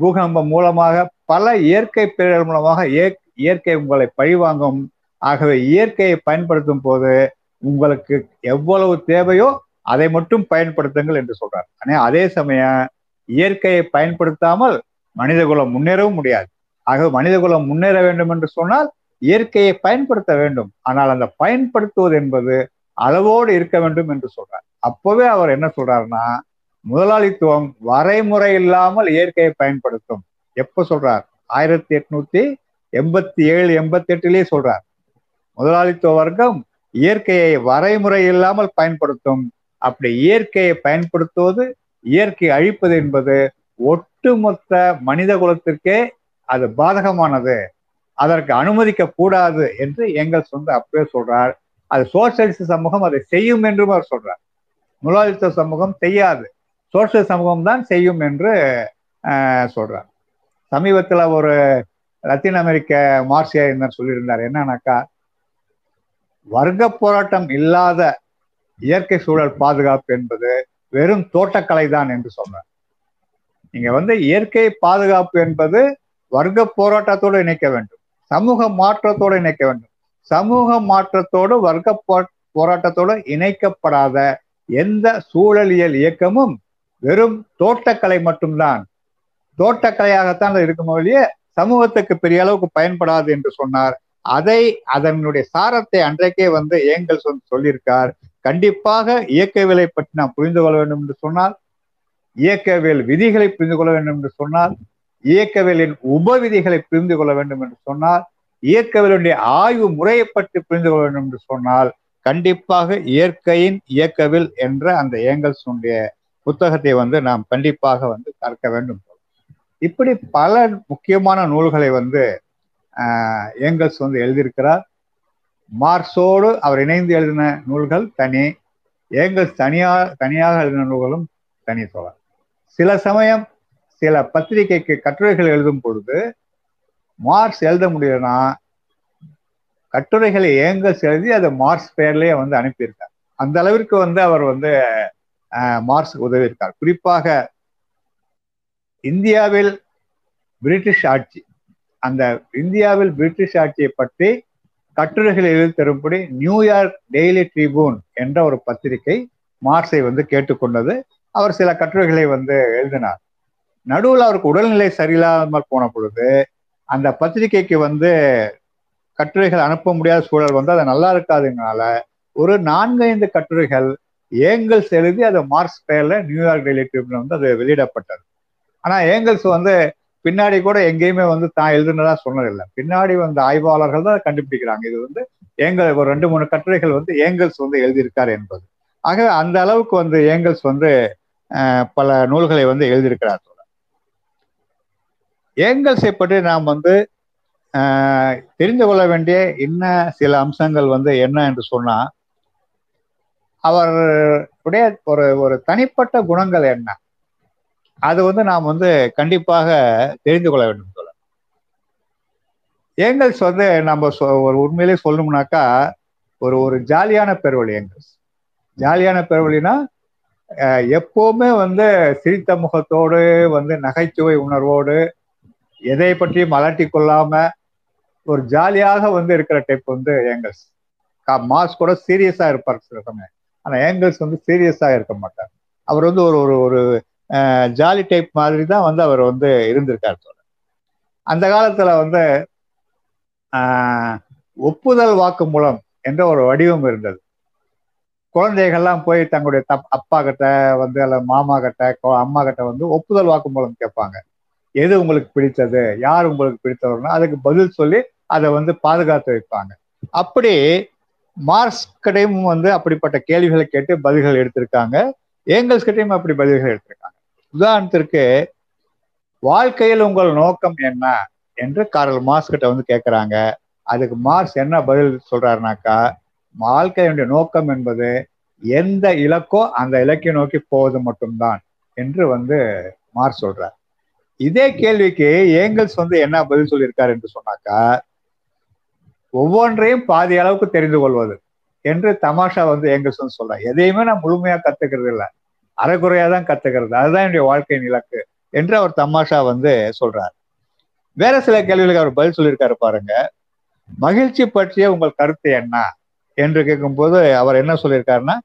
பூகம்பம் மூலமாக, பல இயற்கை பேரிடர் மூலமாக இயற்கை உங்களை பழிவாங்கும். ஆகவே இயற்கையை பயன்படுத்தும் போது உங்களுக்கு எவ்வளவு தேவையோ அதை மட்டும் பயன்படுத்துங்கள் என்று சொல்றார். ஆனால் அதே சமயம் இயற்கையை பயன்படுத்தாமல் மனிதகுலம் முன்னேறவும் முடியாது. ஆகவே மனிதகுலம் முன்னேற வேண்டும் என்று சொன்னால் இயற்கையை பயன்படுத்த வேண்டும். ஆனால் அந்த பயன்படுத்துவது என்பது அளவோடு இருக்க வேண்டும் என்று சொல்றார். அப்பவே அவர் என்ன சொல்றாருன்னா, முதலாளித்துவம் வரைமுறை இல்லாமல் இயற்கையை பயன்படுத்தும். எப்ப சொல்றார், ஆயிரத்தி எட்நூத்தி எண்பத்தி ஏழு எண்பத்தி எட்டுலேயே சொல்றார், முதலாளித்துவ வர்க்கம் இயற்கையை வரைமுறை இல்லாமல் பயன்படுத்தும். அப்படி இயற்கையை பயன்படுத்துவது, இயற்கை அழிப்பது என்பது ஒட்டுமொத்த மனித குலத்திற்கே அது பாதகமானது, அதற்கு அனுமதிக்க கூடாது என்று ஏங்கல்ஸ் வந்து அப்பவே சொல்றார். அது சோசியலிஸ்ட் சமூகம் அதை செய்யும் என்றும் அவர் சொல்றார். முதலாளித்துவ சமூகம் செய்யாது, சோசியல் சமூகம் தான் செய்யும் என்று சொல்றார். சமீபத்தில் ஒரு லத்தீன் அமெரிக்க மார்க்சிய என்ன சொல்லியிருந்தார், என்னன்னாக்கா, வர்க்க போராட்டம் இல்லாத இயற்கை சூழல் பாதுகாப்பு என்பது வெறும் தோட்டக்கலை தான் என்று சொன்னார். நீங்க வந்து இயற்கை பாதுகாப்பு என்பது வர்க்க போராட்டத்தோடு இணைக்க வேண்டும், சமூக மாற்றத்தோடு இணைக்க வேண்டும். சமூக மாற்றத்தோடு வர்க்க போ போராட்டத்தோடு இணைக்கப்படாத எந்த சூழலியல் இயக்கமும் வெறும் தோட்டக்கலை மட்டும்தான், தோட்டக்கலையாகத்தான் அது இருக்கும் வழியே சமூகத்துக்கு பெரிய அளவுக்கு பயன்படாது என்று சொன்னார். அதை அதனுடைய சாரத்தை அன்றைக்கே வந்து ஏங்கல்ஸ் வந்து சொல்லியிருக்கார். கண்டிப்பாக இயக்கவியலை பற்றி நாம் புரிந்து கொள்ள வேண்டும் என்று சொன்னால், இயக்கவியல் விதிகளை புரிந்து கொள்ள வேண்டும் என்று சொன்னால், இயக்கவியலின் உபவிதிகளை புரிந்து கொள்ள வேண்டும் என்று சொன்னால், இயக்கவியலுடைய ஆய்வு முறையை பற்றி புரிந்து கொள்ள வேண்டும் என்று சொன்னால், கண்டிப்பாக இயற்கையின் இயக்கவியல் என்ற அந்த ஏங்கல்ஸுடைய புத்தகத்தை வந்து நாம் கண்டிப்பாக வந்து கற்க வேண்டும். இப்படி பல முக்கியமான நூல்களை வந்து ஆஹ் ஏங்கல்ஸ் வந்து எழுதியிருக்கிறார். மார்க்ஸோடு அவர் இணைந்து எழுதின நூல்கள் தனி, ஏங்கல்ஸ் தனியாக தனியாக எழுதின நூல்களும் தனி சொல்லார். சில சமயம் சில பத்திரிகைக்கு கட்டுரைகள் எழுதும் பொழுது மார்க்ஸ் எழுத முடியலன்னா கட்டுரைகளை ஏங்கல்ஸ் எழுதி அதை மார்க்ஸ் பெயர்லேயே வந்து அனுப்பியிருக்கார். அந்த அளவிற்கு வந்து அவர் வந்து மார்க்ஸுக்கு உதவியிருக்கார். குறிப்பாக இந்தியாவில் பிரிட்டிஷ் ஆட்சி, அந்த இந்தியாவில் பிரிட்டிஷ் ஆட்சியை பற்றி கட்டுரைகள் எழுதி தரும்படி நியூயார்க் டெய்லி ட்ரிபியூன் என்ற ஒரு பத்திரிகை மார்க்ஸை வந்து கேட்டுக்கொண்டது. அவர் சில கட்டுரைகளை வந்து எழுதினார். நடுவில் அவருக்கு உடல்நிலை சரியில்லாமல் போன பொழுது அந்த பத்திரிகைக்கு வந்து கட்டுரைகள் அனுப்ப முடியாத சூழல் வந்து அதை நல்லா இருக்காதுனால ஒரு நான்கு ஐந்து கட்டுரைகள் ஏங்கல்ஸ் எழுதி அதை மார்க்ஸ் பெயர்ல நியூயார்க் டெய்லி ட்ரிபியூன்ல வந்து அது வெளியிடப்பட்டது. ஆனா ஏங்கல்ஸ் வந்து பின்னாடி கூட எங்கேயுமே வந்து தான் எழுதுனதா சொன்னதில்லை. பின்னாடி வந்து ஆய்வாளர்கள் தான் கண்டுபிடிக்கிறாங்க இது வந்து ஏங்கல் ஒரு ரெண்டு மூணு கட்டுரைகள் வந்து ஏங்கல்ஸ் வந்து எழுதியிருக்கார் என்பது. ஆகவே அந்த அளவுக்கு வந்து ஏங்கல்ஸ் வந்து பல நூல்களை வந்து எழுதியிருக்கிறார். ஏங்கல்ஸை பற்றி நாம் வந்து தெரிந்து கொள்ள வேண்டிய இன்ன சில அம்சங்கள் வந்து என்ன என்று சொன்னா, அவருடைய ஒரு ஒரு தனிப்பட்ட குணங்கள் என்ன, அது வந்து நாம் வந்து கண்டிப்பாக தெரிந்து கொள்ள வேண்டும். சொல்ல ஏங்கல்ஸ் வந்து நம்ம ஒரு உண்மையிலே சொல்லணும்னாக்கா ஒரு ஒரு ஜாலியான பெருவழி ஏங்கல்ஸ். ஜாலியான பெருவழினா எப்பவுமே வந்து சிரித்த முகத்தோடு வந்து நகைச்சுவை உணர்வோடு எதை பற்றியும் அலட்டி கொள்ளாம ஒரு ஜாலியாக வந்து இருக்கிற டைப் வந்து ஏங்கல்ஸ். மாஸ் கூட சீரியஸா இருப்பார் சில சமயம், ஆனா ஏங்கல்ஸ் வந்து சீரியஸா இருக்க மாட்டார். அவர் வந்து ஒரு ஒரு ஒரு ஜாலி டைப் மாதிரி தான் வந்து அவர் வந்து இருந்திருக்காரு. சொல்ல அந்த காலத்துல வந்து ஒப்புதல் வாக்கு மூலம் என்ற ஒரு வடிவம் இருந்தது. குழந்தைகள்லாம் போய் தங்களுடைய தப் அப்பா கிட்ட வந்து அல்ல மாமா கிட்ட அம்மா கிட்ட வந்து ஒப்புதல் வாக்கு மூலம் கேட்பாங்க, எது உங்களுக்கு பிடித்தது, யார் உங்களுக்கு பிடித்தவர்னா அதுக்கு பதில் சொல்லி அதை வந்து பாதுகாத்து வைப்பாங்க. அப்படி மார்க்ஸ் கிட்டையும் வந்து அப்படிப்பட்ட கேள்விகளை கேட்டு பதில்கள் எடுத்திருக்காங்க, ஏங்கல்ஸ் கிட்டையும் அப்படி பதில்கள் எடுத்திருக்காங்க. உதாரணத்திற்கு, வாழ்க்கையில் உங்கள் நோக்கம் என்ன என்று கார்ல் மார்க்ஸ் கிட்ட வந்து கேட்குறாங்க. அதுக்கு மார்க்ஸ் என்ன பதில் சொல்றாருனாக்கா, வாழ்க்கையினுடைய நோக்கம் என்பது எந்த இலக்கோ அந்த இலக்கை நோக்கி போவது மட்டும்தான் என்று வந்து மார்க்ஸ் சொல்றார். இதே கேள்விக்கு ஏங்கல்ஸ் வந்து என்ன பதில் சொல்லியிருக்காரு என்று சொன்னாக்கா, ஒவ்வொன்றையும் பாதி அளவுக்கு தெரிந்து கொள்வது என்று தமாஷா வந்து ஏங்கல்ஸ் வந்து சொல்றாரு. எதையுமே நான் முழுமையா கத்துக்கிறது இல்லை, அரைகுறையா தான் கத்துக்கிறது, அதுதான் என்னுடைய வாழ்க்கையின் இலக்கு என்று அவர் தமாஷா வந்து சொல்றாரு. வேற சில கேள்விகளுக்கு அவர் பதில் சொல்லியிருக்காரு பாருங்க. மகிழ்ச்சி பற்றிய உங்கள் கருத்து என்ன என்று கேட்கும்போது அவர் என்ன சொல்லியிருக்காருன்னா,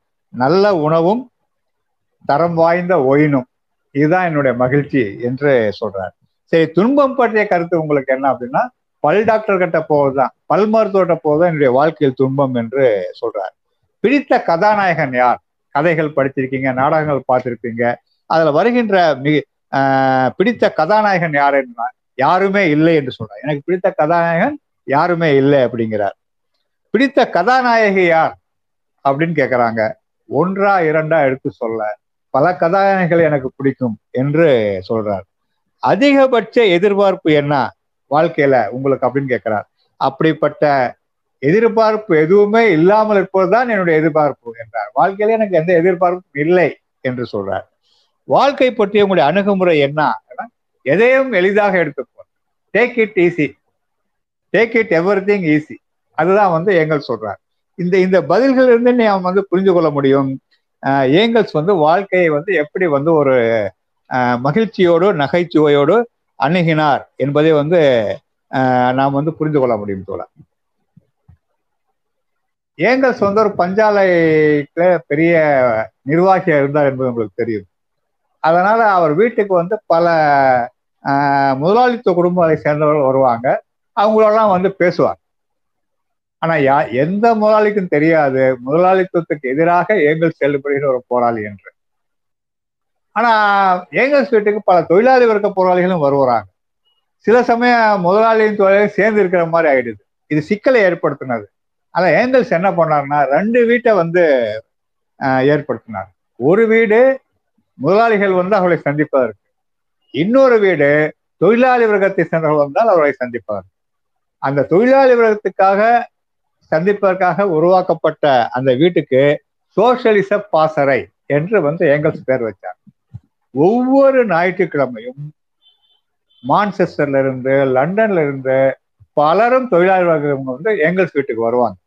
நல்ல உணவும் தரம் வாய்ந்த ஒயினும் இதுதான் என்னுடைய மகிழ்ச்சி என்று சொல்றாரு. சரி, துன்பம் பற்றிய கருத்து உங்களுக்கு என்ன அப்படின்னா, பல் டாக்டர் கிட்ட போவதுதான், பல் மருத்துவர்கிட்ட போவதுதான் என்னுடைய வாழ்க்கையில் துன்பம் என்று சொல்றாரு. பிடித்த கதாநாயகன் யார், கதைகள் படித்திருக்கீங்க, நாடகங்கள் பார்த்திருப்பீங்க, அதுல வருகின்ற மிக பிடித்த கதாநாயகன் யார் என்றார், யாருமே இல்லை என்று சொல்றார். எனக்கு பிடித்த கதாநாயகன் யாருமே இல்லை அப்படிங்கிறார். பிடித்த கதாநாயகி யார் அப்படின்னு கேட்குறாங்க. ஒன்றா இரண்டா எடுத்து சொல்ல, பல கதாநாயகிகள் எனக்கு பிடிக்கும் என்று சொல்றார். அதிகபட்ச எதிர்பார்ப்பு என்ன வாழ்க்கையில உங்களுக்கு அப்படின்னு கேட்கிறார். அப்படிப்பட்ட எதிர்பார்ப்பு எதுவுமே இல்லாமல் இருப்பதுதான் என்னுடைய எதிர்பார்ப்பு என்றார். வாழ்க்கையில எனக்கு எந்த எதிர்பார்ப்பும் இல்லை என்று சொல்றார். வாழ்க்கை பற்றி உங்களுடைய அணுகுமுறை என்ன, எதையும் எளிதாக எடுத்துப்போம், take it easy, take it everything easy, அதுதான் வந்து ஏங்கல்ஸ் சொல்றார். இந்த இந்த பதில்கள் இருந்து நாம் வந்து புரிந்து கொள்ள முடியும் ஏங்கல்ஸ் வந்து வாழ்க்கையை வந்து எப்படி வந்து ஒரு மகிழ்ச்சியோடு நகைச்சுவையோடு அணுகினார் என்பதை வந்து நாம் வந்து புரிந்து கொள்ள முடியும். தோழா, ஏங்கல்ஸ் வந்து ஒரு பஞ்சாலைக்கு பெரிய நிர்வாகியா இருந்தார் என்பது உங்களுக்கு தெரியும். அதனால அவர் வீட்டுக்கு வந்து பல முதலாளித்துவ குடும்பங்களை சேர்ந்தவர்கள் வருவாங்க, அவங்களெல்லாம் வந்து பேசுவார். ஆனா யா எந்த முதலாளிக்கும் தெரியாது முதலாளித்துவத்துக்கு எதிராக ஏங்கல்ஸ் செயல்படுகிற ஒரு போராளி என்று. ஆனா ஏங்கல்ஸ் வீட்டுக்கு பல தொழிலாளி வர்க்க போராளிகளும் வருவாங்க. சில சமயம் முதலாளியின் தொழிலையும் சேர்ந்து இருக்கிற மாதிரி ஆயிடுது. இது சிக்கலை ஏற்படுத்தினது. ஆனா ஏங்கல்ஸ் என்ன பண்ணாருன்னா, ரெண்டு வீட்டை வந்து ஏற்படுத்தினார். ஒரு வீடு முதலாளிகள் வந்து அவர்களை சந்திப்பதற்கு, இன்னொரு வீடு தொழிலாளி வர்க்கத்தை சேர்ந்தவர்கள் வந்தால் அவர்களை சந்திப்பதற்கு. அந்த தொழிலாளி வர்க்கத்துக்காக சந்திப்பதற்காக உருவாக்கப்பட்ட அந்த வீட்டுக்கு சோசியலிச பாசறை என்று வந்து ஏங்கல்ஸ் பேர் வச்சார். ஒவ்வொரு ஞாயிற்றுக்கிழமையும் மான்செஸ்டர்ல இருந்து லண்டன்ல இருந்து பலரும் தொழிலாளி வர்க்கம் வந்து ஏங்கல்ஸ் வீட்டுக்கு வருவாங்க.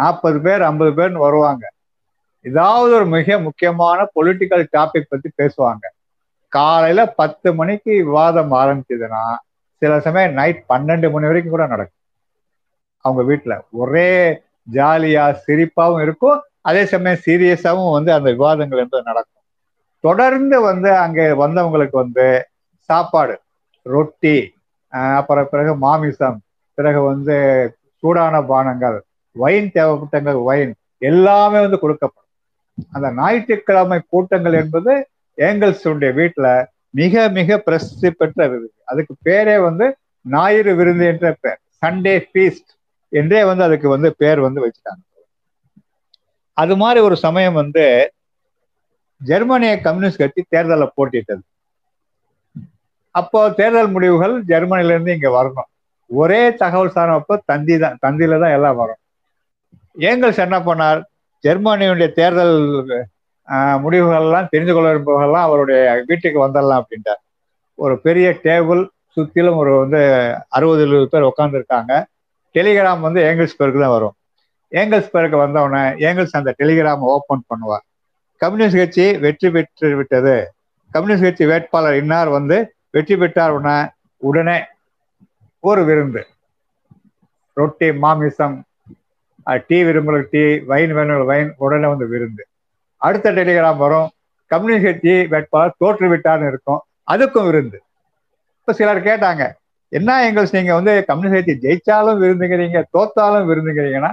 நாற்பது பேர் ஐம்பது பேர்னு வருவாங்க. ஏதாவது ஒரு மிக முக்கியமான பொலிட்டிக்கல் டாபிக் பத்தி பேசுவாங்க. காலையில பத்து மணிக்கு விவாதம் ஆரம்பிச்சதுன்னா சில சமயம் நைட் பன்னெண்டு மணி வரைக்கும் கூட நடக்கும். அவங்க வீட்டுல ஒரே ஜாலியா சிரிப்பாவும் இருக்கும், அதே சமயம் சீரியஸாவும் வந்து அந்த விவாதங்கள் என்பது நடக்கும். தொடர்ந்து வந்து அங்கே வந்தவங்களுக்கு வந்து சாப்பாடு, ரொட்டி, அப்புறம் பிறகு மாமிசம், பிறகு வந்து சூடான பானங்கள், வைன் தேவைப்பட்டங்கள், வைன் எல்லாமே வந்து கொடுக்கப்படும். அந்த ஞாயிற்றுக்கிழமை கூட்டங்கள் என்பது ஏங்கல்ஸுடைய வீட்டுல மிக மிக பிரசித்தி பெற்ற விருது. அதுக்கு பேரே வந்து ஞாயிறு விருந்து என்ற பேர், சண்டே ஃபீஸ்ட் என்றே வந்து அதுக்கு வந்து பேர் வந்து வச்சுட்டாங்க. அது மாதிரி ஒரு சமயம் வந்து ஜெர்மனிய கம்யூனிஸ்ட் கட்சி தேர்தலை போட்டிட்டது. அப்போ தேர்தல் முடிவுகள் ஜெர்மனில இருந்து இங்க வரணும். ஒரே தகவல் சாரம் அப்போ தந்தி தான், தந்தியில தான் எல்லாம் வரும். ஏங்கல்ஸ் என்ன பண்ணார், ஜெர்மனியுடைய தேர்தல் முடிவுகள்லாம் தெரிந்து கொள்ள விரும்புவதெல்லாம் அவருடைய வீட்டுக்கு வந்துடலாம் அப்படின்ட்டார். ஒரு பெரிய டேபிள் சுற்றிலும் ஒரு வந்து அறுபது எழுபது பேர் உட்காந்துருக்காங்க. டெலிகிராம் வந்து ஏங்கல்ஸ்பர்க்கு தான் வரும். ஏங்கல்ஸ்பர்க்கு வந்தவுடனே ஏங்கல்ஸ் அந்த டெலிகிராம் ஓப்பன் பண்ணுவார். கம்யூனிஸ்ட் கட்சி வெற்றி பெற்று விட்டது, கம்யூனிஸ்ட் கட்சி வேட்பாளர் இன்னார் வந்து வெற்றி பெற்றார். உடனே உடனே ஒரு விருந்து, ரொட்டி, மாமிசம், டீ விரும்புகளுக்கு டீ, வைன் வேணுங்களுக்கு வைன், உடனே வந்து விருந்து. அடுத்த டெலிகிராம் வரும், கம்யூனிஸ்ட் கட்சி வேட்பாளர் தோற்றுவிட்டார்னு இருக்கும், அதுக்கும் விருந்து. இப்போ சிலர் கேட்டாங்க, என்ன எங்களுக்கு நீங்கள் வந்து கம்யூனிஸ்ட் கட்சி ஜெயித்தாலும் விருந்துங்கிறீங்க, தோத்தாலும் விருந்துங்கிறீங்கன்னா,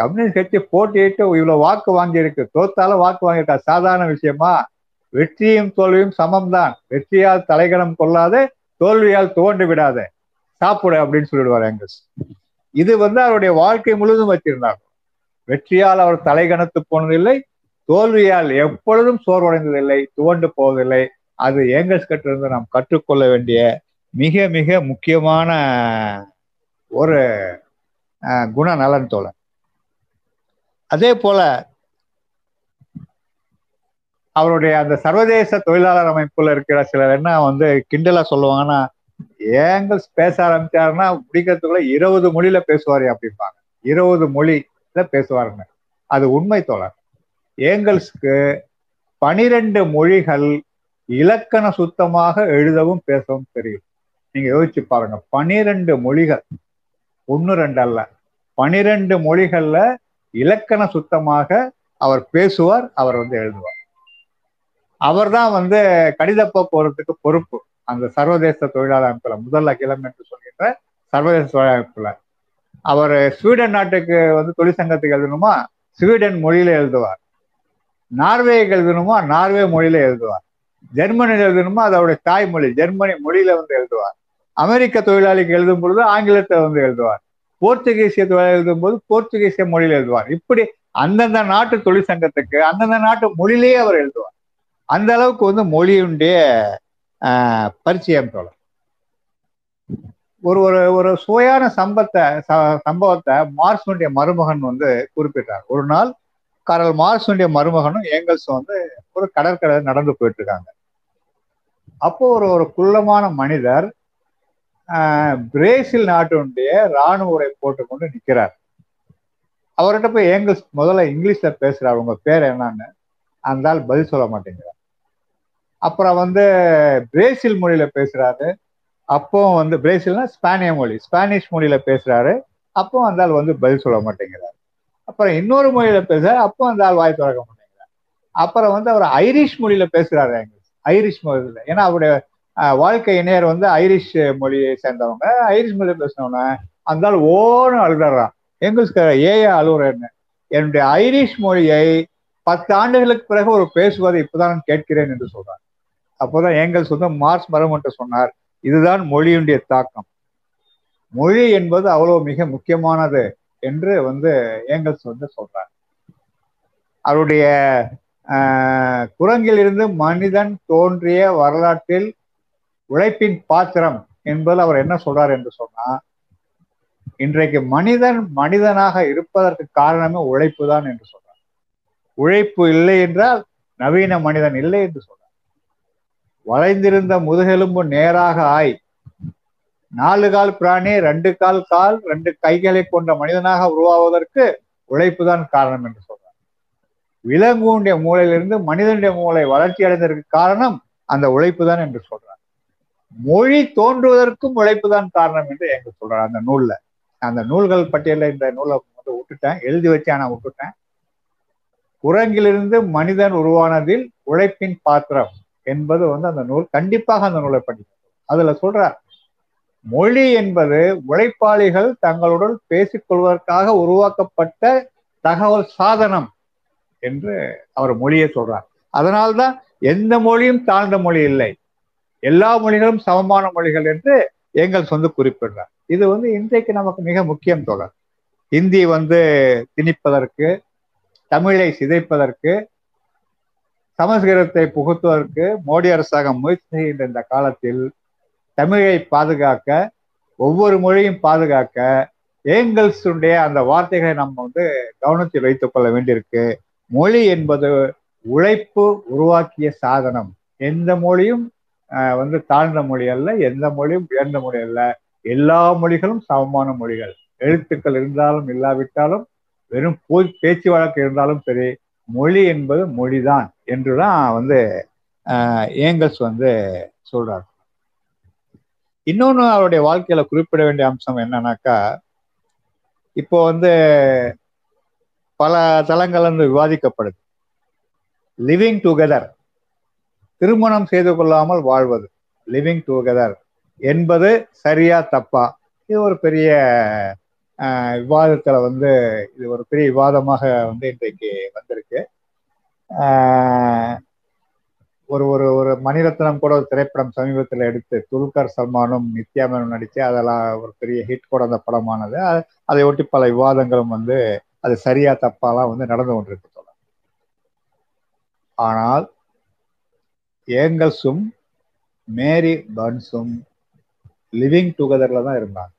கம்யூனிஸ்ட் கட்சி போட்டியிட்டு இவ்வளோ வாக்கு வாங்கியிருக்கு, தோத்தாலும் வாக்கு வாங்கியிருக்கா, சாதாரண விஷயமா? வெற்றியும் தோல்வியும் சமம்தான், வெற்றியால் தலைகணம் கொள்ளாது, தோல்வியால் துவண்டு விடாது, சாப்பிடு அப்படின்னு சொல்லிடுவார் எங்கல்ஸ். இது வந்து அவருடைய வாழ்க்கை முழுவதும் வச்சிருந்தார். வெற்றியால் அவர் தலைகணத்து போனதில்லை, தோல்வியால் எப்பொழுதும் சோர்வடைந்ததில்லை, துவண்டு போவதில்லை. அது எங்கல்ஸ் கிட்ட இருந்து நாம் கற்றுக்கொள்ள வேண்டிய மிக மிக முக்கியமான ஒரு குணநலன் தோழன். அதே போல அவருடைய அந்த சர்வதேச தொழிலாளர் அமைப்புல இருக்கிற சிலர் என்ன வந்து கிண்டலா சொல்லுவாங்கன்னா, ஏங்கல்ஸ் பேச ஆரம்பிச்சாருன்னா பிடிக்கிறதுக்குள்ள இருபது மொழியில பேசுவார் அப்படிம்பாங்க, இருபது மொழியில பேசுவாருங்க. அது உண்மை தோழர். ஏங்கல்ஸ்க்கு பனிரெண்டு மொழிகள் இலக்கண சுத்தமாக எழுதவும் பேசவும் தெரியும். நீங்க யோசிச்சு பாருங்க, பனிரெண்டு மொழிகள், ஒன்று ரெண்டு அல்ல, பனிரெண்டு மொழிகள்ல இலக்கண சுத்தமாக அவர் பேசுவார், அவர் வந்து எழுதுவார். அவர் தான் வந்து கடித போக்குவரத்துக்கு பொறுப்பு அந்த சர்வதேச தொழிலாளர் அமைப்புல, முதல் அகிலம் என்று சொல்கின்ற சர்வதேச தொழிலாளர் அமைப்புல. அவர் ஸ்வீடன் நாட்டுக்கு வந்து தொழிற்சங்கத்துக்கு எழுதணுமா, ஸ்வீடன் மொழியில எழுதுவார். நார்வேக்கு எழுதணுமா, நார்வே மொழியில எழுதுவார். ஜெர்மனியில் எழுதணுமா, அதோடைய தாய்மொழி ஜெர்மனி மொழியில வந்து எழுதுவார். அமெரிக்க தொழிலாளிக்கு எழுதும் பொழுது ஆங்கிலத்தை வந்து எழுதுவார். போர்த்துகீசிய தொழிலாளி எழுதும் போது போர்த்துகீசிய மொழியில எழுதுவார். இப்படி அந்தந்த நாட்டு தொழிற்சங்கத்துக்கு அந்தந்த நாட்டு மொழியிலேயே அவர் எழுதுவார். அந்த அளவுக்கு வந்து மொழியுடைய ஆஹ் பரிச்சயம் தோழர். ஒரு ஒரு ஒரு சுவையான சம்பத்தை சம்பவத்தை மார்க்சுடைய மருமகன் வந்து குறிப்பிட்டார். ஒரு நாள் காரல் மார்க்சுடைய மருமகனும் ஏங்கல்ஸும் வந்து ஒரு கடற்கரை நடந்து போயிட்டு இருக்காங்க. அப்போ ஒரு ஒரு குள்ளமான மனிதர் ஆஹ் பிரேசில் நாட்டுடைய இராணுவ உடை போட்டுக்கொண்டு நிற்கிறார். அவர்கிட்ட போய் ஏங்கல்ஸ் முதல்ல இங்கிலீஷ்ல பேசுறாரு, உங்க பேர் என்னன்னு. அந்த ஆள் பதில் சொல்ல மாட்டேங்கிறார். அப்புறம் வந்து பிரேசில் மொழியில பேசுறாரு. அப்போ வந்து பிரேசில்னா ஸ்பானிய மொழி, ஸ்பானிஷ் மொழியில பேசுறாரு. அப்போ அந்த ஆள் வந்து பதில் சொல்ல மாட்டேங்கிறார். அப்புறம் இன்னொரு மொழியில பேசுறாரு. அப்போ அந்த ஆள் வாய் திறக்க மாட்டேங்கிறார். அப்புறம் வந்து அவர் ஐரிஷ் மொழியில பேசுறாரு எங்கல்ஸ், ஐரிஷ் மொழியில. ஏன்னா அவருடைய வாழ்க்கை இணையர் வந்து ஐரிஷ் மொழியை சேர்ந்தவங்க. ஐரிஷ் மொழியில பேசினவன அந்த ஆள் ஓன்னு அழுதுறான். எங்கல்ஸ்க்கு ஏயா அழுகுறேன்னு, என்னுடைய ஐரிஷ் மொழியை பத்து ஆண்டுகளுக்கு பிறகு ஒரு பேசுவதை இப்போதான் கேட்கிறேன் என்று சொல்றார். அப்போதான் ஏங்கல்ஸ் வந்து மார்க்ஸ் மரமன்ட்டு சொன்னார், இதுதான் மொழியுடைய தாக்கம், மொழி என்பது அவ்வளவு மிக முக்கியமானது என்று வந்து ஏங்கல்ஸ் வந்து சொல்றார். அவருடைய ஆஹ் குரங்கிலிருந்து மனிதன் தோன்றிய வரலாற்றில் உழைப்பின் பாத்திரம் என்பது அவர் என்ன சொல்றார் என்று சொன்னா, இன்றைக்கு மனிதன் மனிதனாக இருப்பதற்கு காரணமே உழைப்பு தான் என்று சொல்றார். உழைப்பு இல்லை என்றால் நவீன மனிதன் இல்லை என்று சொல்றார். வளைந்திருந்த முதுகெலும்பு நேராக ஆய் நாலு கால் பிராணி ரெண்டு கால் கால் ரெண்டு கைகளை கொண்ட மனிதனாக உருவாவதற்கு உழைப்பு தான் காரணம் என்று சொல்றார். விலங்குடைய மூளையிலிருந்து மனிதனுடைய மூளை வளர்ச்சி அடைந்ததற்கு காரணம் அந்த உழைப்பு தான் என்று சொல்றார். மொழி தோன்றுவதற்கும் உழைப்பு தான் காரணம் என்று எங்க சொல்றார் அந்த நூல்ல. அந்த நூல்கள் பட்டியலில் இந்த நூலை வந்து விட்டுட்டேன், எழுதி வச்சு ஆனா விட்டுட்டேன். குரங்கிலிருந்து மனிதன் உருவானதில் உழைப்பின் பாத்திரம் என்பது வந்து அந்த நூல், கண்டிப்பாக அந்த நூலை படிக்கும். அதுல சொல்றார், மொழி என்பது உழைப்பாளிகள் தங்களுடன் பேசிக்கொள்வதற்காக உருவாக்கப்பட்ட தகவல் சாதனம் என்று அவர் மொழியை சொல்றார். அதனால்தான் எந்த மொழியும் தாழ்ந்த மொழி இல்லை, எல்லா மொழிகளும் சமமான மொழிகள் என்று எங்கல்ஸ் வந்து குறிப்பிடுறார். இது வந்து இன்றைக்கு நமக்கு மிக முக்கியம் தோழர். இந்தி வந்து திணிப்பதற்கு, தமிழை சிதைப்பதற்கு, சமஸ்கிருதத்தை புகுத்துவதற்கு மோடி அரசாங்கம் முயற்சி செய்கின்ற இந்த காலத்தில் தமிழை பாதுகாக்க, ஒவ்வொரு மொழியும் பாதுகாக்க, ஏங்கல்ஸுடைய அந்த வார்த்தைகளை நம்ம வந்து கவனத்தில் வைத்துக் கொள்ள வேண்டியிருக்கு. மொழி என்பது உழைப்பு உருவாக்கிய சாதனம். எந்த மொழியும் வந்து தாழ்ந்த மொழி அல்ல, எந்த மொழியும் உயர்ந்த மொழி அல்ல. எல்லா மொழிகளும் சமமான மொழிகள். எழுத்துக்கள் இருந்தாலும் இல்லாவிட்டாலும், வெறும் பேச்சு வழக்கு இருந்தாலும் சரி, மொழி என்பது மொழிதான் என்றுதான் வந்து ஏங்கல்ஸ் வந்து சொல்றார். இன்னொன்று அவருடைய வாழ்க்கையில குறிப்பிட வேண்டிய அம்சம் என்னன்னாக்கா, இப்போ வந்து பல தளங்கள் வந்து விவாதிக்கப்படுது. லிவிங் டுகெதர், திருமணம் செய்து கொள்ளாமல் வாழ்வது, லிவிங் டுகெதர் என்பது சரியா தப்பா, இது ஒரு பெரிய விவாதத்தில் வந்து இது ஒரு பெரிய விவாதமாக வந்து இன்றைக்கு வந்திருக்கு. ஒரு ஒரு ஒரு மணிரத்னம் கூட ஒரு திரைப்படம் சமீபத்தில் எடுத்து, துல்கர் சல்மானும் நித்யா மேனும் நடித்து, அதெல்லாம் ஒரு பெரிய ஹிட் கூட அந்த படமானது. அதை ஒட்டி பல விவாதங்களும் வந்து அது சரியா தப்பாலாம் வந்து நடந்து கொண்டிருக்கு. ஆனால் ஏங்கல்ஸும் மேரி பர்ன்ஸும் லிவிங் டுகெதர்ல தான் இருந்தாங்க.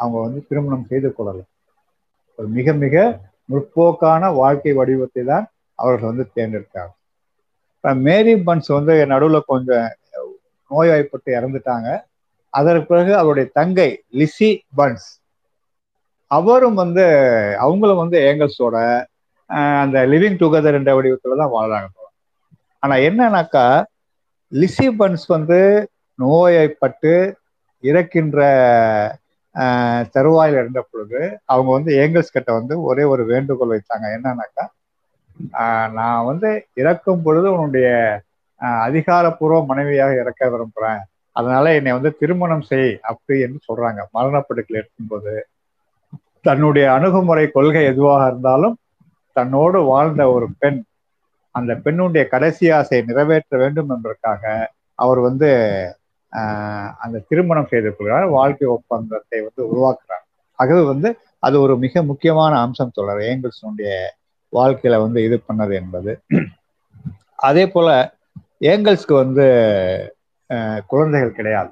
அவங்க வந்து திருமணம் செய்து கொள்ளலை. ஒரு மிக மிக முற்போக்கான வாழ்க்கை வடிவத்தை தான் அவர்கள் வந்து தேர்ந்தெடுத்தாங்க. மேரி பர்ன்ஸ் வந்து நடுவில் கொஞ்சம் நோய்வாய்ப்பட்டு இறந்துட்டாங்க. அதற்கு பிறகு அவருடைய தங்கை லிசி பர்ன்ஸ், அவரும் வந்து அவங்களும் வந்து ஏங்கல்ஸோட அந்த லிவிங் டுகெதர் என்ற வடிவத்தில் தான் வாழ்றாங்க. ஆனால் என்னன்னாக்கா, லிசி பர்ன்ஸ் வந்து நோய்வாய்ப்பட்டு இறக்கின்ற தருவாயில் இருந்த பொழுது அவங்க வந்து ஏங்கல்ஸ் கிட்ட வந்து ஒரே ஒரு வேண்டுகோள் வைத்தாங்க. என்னன்னாக்கா, நான் வந்து இறக்கும் பொழுது உன்னுடைய அதிகாரப்பூர்வ மனைவியாக இறக்க விரும்புகிறேன், அதனால என்னை வந்து திருமணம் செய் அப்படி என்று சொல்றாங்க. மரணப்படுக்கையில் இருக்கும்போது தன்னுடைய அணுகுமுறை கொள்கை எதுவாக இருந்தாலும் தன்னோடு வாழ்ந்த ஒரு பெண், அந்த பெண்ணுடைய கடைசி ஆசையை நிறைவேற்ற வேண்டும் என்பதற்காக அவர் வந்து அந்த திருமணம் செய்து கொள்கிறார், வாழ்க்கை ஒப்பந்தத்தை வந்து உருவாக்குறார். ஆகவே வந்து அது ஒரு மிக முக்கியமான அம்சம் சொல்றார் ஏங்கல்ஸுடைய வாழ்க்கையில வந்து இது பண்ணது என்பது. அதே போல ஏங்கல்ஸ்க்கு வந்து குழந்தைகள் கிடையாது.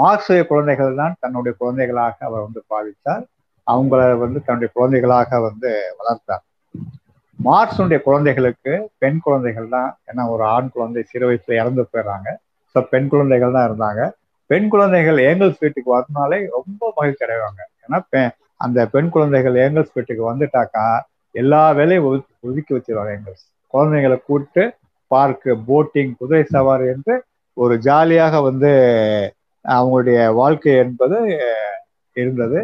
மார்க்சுடைய குழந்தைகள் தான் தன்னுடைய குழந்தைகளாக அவர் வந்து பாவித்தார். அவங்கள வந்து தன்னுடைய குழந்தைகளாக வந்து வளர்த்தார். மார்க்சுடைய குழந்தைகளுக்கு பெண் குழந்தைகள் தான். ஏன்னா ஒரு ஆண் குழந்தை சிறு வயசுல இறந்து போயிடுறாங்க. ஸோ பெண் குழந்தைகள் தான் இருந்தாங்க. பெண் குழந்தைகள் ஏங்கல்ஸ் வீட்டுக்கு வரனாலே ரொம்ப மகிழ்ச்சி அடைவாங்க. ஏன்னா அந்த பெண் குழந்தைகள் ஏங்கல்ஸ் வீட்டுக்கு வந்துட்டாக்கா எல்லா வேலையும் ஒது ஒதுக்கி வச்சிருவாங்க ஏங்கல்ஸ். குழந்தைங்களை கூப்பிட்டு பார்க்கு, போட்டிங், குதிரை சவாரி என்று ஒரு ஜாலியாக வந்து அவங்களுடைய வாழ்க்கை என்பது இருந்தது.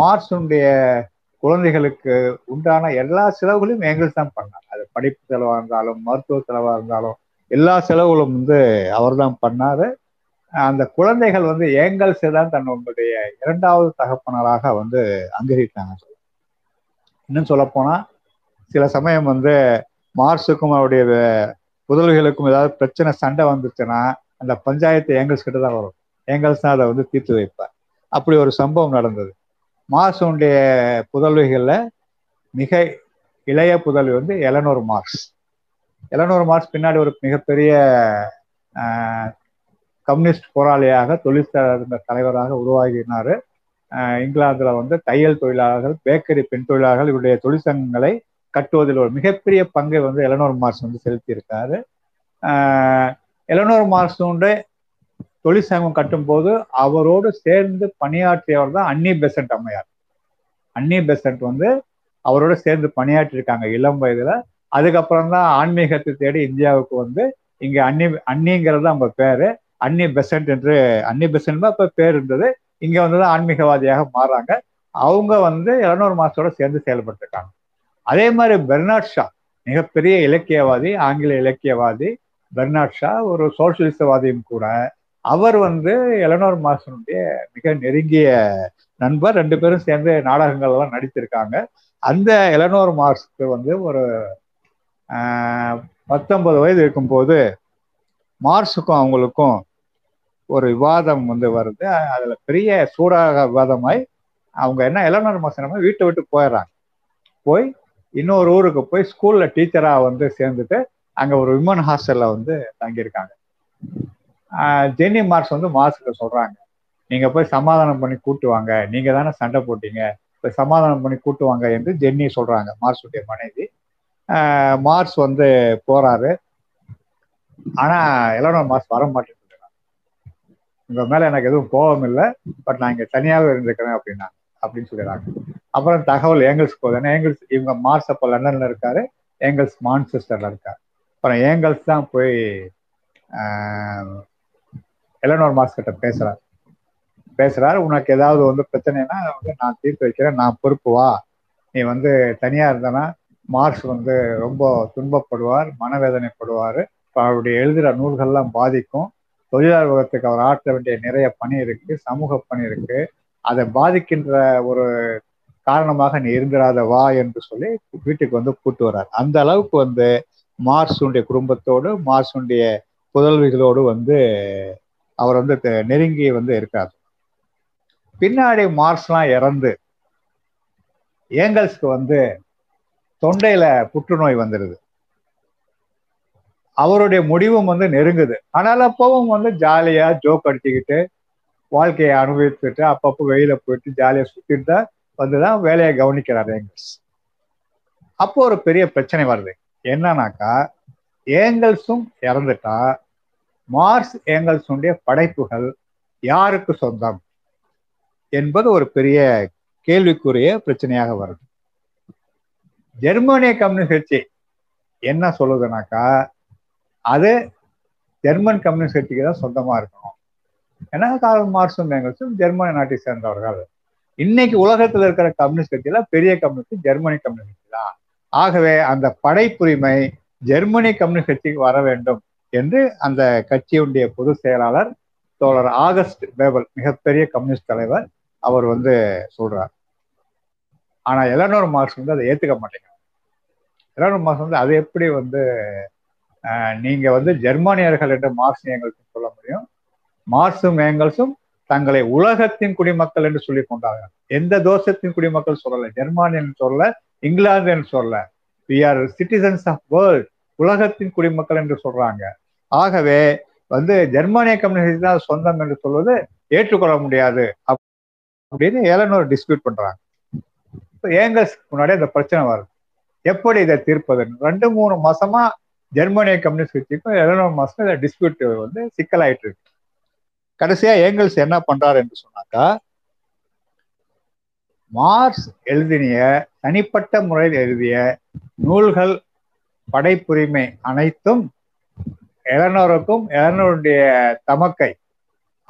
மார்க்சுடைய குழந்தைகளுக்கு உண்டான எல்லா செலவுகளையும் ஏங்கல்ஸ் தான் பண்ணார். அது படிப்பு செலவாக இருந்தாலும், மருத்துவ செலவாக இருந்தாலும், எல்லா செலவுகளும் வந்து அவர் தான் பண்ணாரு. அந்த குழந்தைகள் வந்து ஏங்கல்ஸை தான் தன்னுடைய இரண்டாவது தகப்பனராக வந்து அங்கீகரித்தாங்க. இன்னும் சொல்லப்போனா சில சமயம் வந்து மார்க்சுக்கும் அவருடைய புதல்விகளுக்கும் ஏதாவது பிரச்சனை, சண்டை வந்துச்சுன்னா அந்த பஞ்சாயத்து ஏங்கல்ஸ் கிட்ட தான் வரும். ஏங்கல்ஸ் தான் அதை வந்து தீர்த்து வைப்பார். அப்படி ஒரு சம்பவம் நடந்தது. மார்க்சுடைய புதல்விகளில் மிக இளைய புதல்வி வந்து எலனோர் மார்க்ஸ். எலனோர் மார்க்ஸ் பின்னாடி ஒரு மிகப்பெரிய கம்யூனிஸ்ட் போராளியாக, தொழிற்சங்க தலைவராக உருவாகினார். இங்கிலாந்தில் வந்து தையல் தொழிலாளர்கள், பேக்கரி பெண் தொழிலாளர்கள் இவருடைய தொழிற்சங்கங்களை கட்டுவதில் ஒரு மிகப்பெரிய பங்கை வந்து எலனோர் மார்க்ஸ் வந்து செலுத்தியிருக்காரு. எலனோர் மார்க்ஸுடைய தொழிற்சங்கம் கட்டும்போது அவரோடு சேர்ந்து பணியாற்றியவர் தான் அன்னி பெசன்ட் அம்மையார். அன்னி பெசன்ட் வந்து அவரோட சேர்ந்து பணியாற்றிருக்காங்க இளம் வயதுல. அதுக்கப்புறம் தான் ஆன்மீகத்தை தேடி இந்தியாவுக்கு வந்து இங்க அன்னி அன்னிங்கிறது அவங்க பேரு, அன்னி பெசன்ட் என்று அன்னி பெசன்ட் தான் இப்ப பேர் இருந்தது. இங்க வந்துதான் ஆன்மீகவாதியாக மாறாங்க. அவங்க வந்து எலனோர் மார்க்ஸோட சேர்ந்து செயல்பட்டுருக்காங்க. அதே மாதிரி பெர்னார்ட் ஷா, மிகப்பெரிய இலக்கியவாதி, ஆங்கில இலக்கியவாதி பெர்னார்ட் ஷா, ஒரு சோசியலிசவாதியும் கூட. அவர் வந்து எலனோர் மார்க்ஸுடைய மிக நெருங்கிய நண்பர். ரெண்டு பேரும் சேர்ந்து நாடகங்கள் எல்லாம் நடித்திருக்காங்க. அந்த எலனோர் மார்க்ஸுக்கு வந்து ஒரு பத்தொன்பது வயது இருக்கும்போது மார்க்ஸுக்கும் அவங்களுக்கும் ஒரு விவாதம் வந்து வருது. அதில் பெரிய சூடாக விவாதமாய் அவங்க என்ன, எலனோர் மார்க்ஸ் வீட்டை விட்டு போயிடுறாங்க. போய் இன்னொரு ஊருக்கு போய் ஸ்கூலில் டீச்சராக வந்து சேர்ந்துட்டு அங்கே ஒரு விமன் ஹாஸ்டலில் வந்து தங்கியிருக்காங்க. ஜென்னி மார்க்ஸ் வந்து மார்க்ஸுக்கு சொல்றாங்க, நீங்க போய் சமாதானம் பண்ணி கூட்டுவாங்க, நீங்க தானே சண்டை போட்டீங்க, போய் சமாதானம் பண்ணி கூட்டுவாங்க என்று ஜென்னி சொல்றாங்க, மார்ஸுடைய மனைவி. மார்ஸ் வந்து போறாரு, ஆனா எலனோர் மார்ஸ் வர மாட்டேன், உங்க மேல எனக்கு எதுவும் கோபம் இல்லை, பட் நான் இங்க தனியாகவே இருந்துக்கிறேன் அப்படின்னா அப்படின்னு சொல்லிடுறாங்க. அப்புறம் தகவல் ஏங்கல்ஸ் போகுது, ஏன்னா ஏங்கல்ஸ் இவங்க மார்ஸ் அப்போ லண்டன்ல இருக்காரு, ஏங்கல்ஸ் மான்செஸ்டர்ல இருக்காரு. அப்புறம் ஏங்கல்ஸ் தான் போய் எலனோர் மார்ஸ் கிட்ட பேசுறாரு பேசுறாரு உனக்கு ஏதாவது வந்து பிரச்சனைனா வந்து நான் தீர்த்து வைக்கிறேன், நான் பொறுப்பு, வா, நீ வந்து தனியா இருந்தனா மார்ஸ் வந்து ரொம்ப துன்பப்படுவார், மனவேதனைப்படுவார், அவருடைய எழுதுகிற நூல்கள்லாம் பாதிக்கும், தொழிலாளர் உலகத்துக்கு அவர் ஆற்ற வேண்டிய நிறைய பணி இருக்கு, சமூக பணி இருக்கு, அதை பாதிக்கின்ற ஒரு காரணமாக நீ இருந்திராத, வா என்று சொல்லி வீட்டுக்கு வந்து கூட்டு வர்றார். அந்த அளவுக்கு வந்து மார்ஸுடைய குடும்பத்தோடு மார்ஸுடைய புதல்விகளோடு வந்து அவர் வந்து நெருங்கி வந்து இருக்கார். பின்னாடி மார்ஸ்லாம் இறந்து ஏங்கல்ஸ்க்கு வந்து தொண்டையில புற்றுநோய் வந்துடுது. அவருடைய முடிவும் வந்து நெருங்குது. ஆனால் அப்பவும் வந்து ஜாலியா ஜோக் அடிச்சுக்கிட்டு வாழ்க்கையை அனுபவிச்சுட்டு அப்பப்போ வெளியில போயிட்டு ஜாலியா சுத்திட்டு தான் வந்துதான் வேலையை கவனிக்கிறார் ஏங்கல்ஸ். அப்போ ஒரு பெரிய பிரச்சனை வருது, என்னன்னாக்கா ஏங்கல்ஸும் இறந்துட்டா மார்ஸ் ஏங்கல்ஸுடைய படைப்புகள் யாருக்கு சொந்தம் என்பது ஒரு பெரிய கேள்விக்குரிய பிரச்சனையாக வருது. ஜெர்மானிய கம்யூனிஸ்ட் கட்சி என்ன சொல்லுதுனாக்கா அது ஜெர்மன் கம்யூனிஸ்ட் கட்சிக்கு தான் சொந்தமா இருக்கணும், ஏன்னா கார்ல் மார்க்ஸும் எங்கல்ஸும் ஜெர்மனி நாட்டை சேர்ந்தவர்கள். இன்னைக்கு உலகத்துல இருக்கிற கம்யூனிஸ்ட் கட்சியில பெரிய கம்யூனிஸ்ட் ஜெர்மனி கம்யூனிஸ்ட் கட்சி தான். ஆகவே அந்த படைப்புரிமை ஜெர்மனி கம்யூனிஸ்ட் கட்சிக்கு வர வேண்டும் என்று அந்த கட்சியுடைய பொதுச் செயலாளர் தோழர் ஆகஸ்ட் பேபல், மிகப்பெரிய கம்யூனிஸ்ட் தலைவர், அவர் வந்து சொல்றார். ஆனா எலனோர் மார்க்ஸ் வந்து அதை ஏத்துக்க மாட்டேங்கிறார். எலனோர் மார்க்ஸ் வந்து அது எப்படி வந்து நீங்க வந்து ஜெர்மானியர்கள் என்று மார்க்ஸ் ஏங்கல்ஸும் சொல்ல முடியும்? மார்க்ஸும் ஏங்கல்ஸும் தங்களை உலகத்தின் குடிமக்கள் என்று சொல்லி கொண்டார்கள். எந்த தேசத்தின் குடிமக்கள் சொல்லல, ஜெர்மானியன் சொல்ல, இங்கிலாந்து சொல்ல, we are citizens of world, உலகத்தின் குடிமக்கள் என்று சொல்றாங்க. ஆகவே வந்து ஜெர்மானிய கம்யூனிஸ்ட் தான் சொந்தம் என்று சொல்வது ஏற்றுக்கொள்ள முடியாது அப்படின்னு எலனோர் டிஸ்பியூட் பண்றாங்க. ஏங்கல்ஸ் முன்னாடி அந்த பிரச்சனை வருது, எப்படி இதை தீர்ப்பது? ரெண்டு மூணு மாசமா ஜெர்மானிய கம்யூனிஸ்ட் கட்சிக்கும் எலனோர் மாசம் இந்த டிஸ்பியூட் வந்து சிக்கலாயிட்டு இருக்கு. கடைசியா ஏங்கல்ஸ் என்ன பண்றாரு என்று சொன்னாக்கா, மார்க்ஸ் எழுதிய தனிப்பட்ட முறையில் எழுதிய நூல்கள் படைப்புரிமை அனைத்தும் எலனோருக்கும் எலனோருடைய தமக்கை,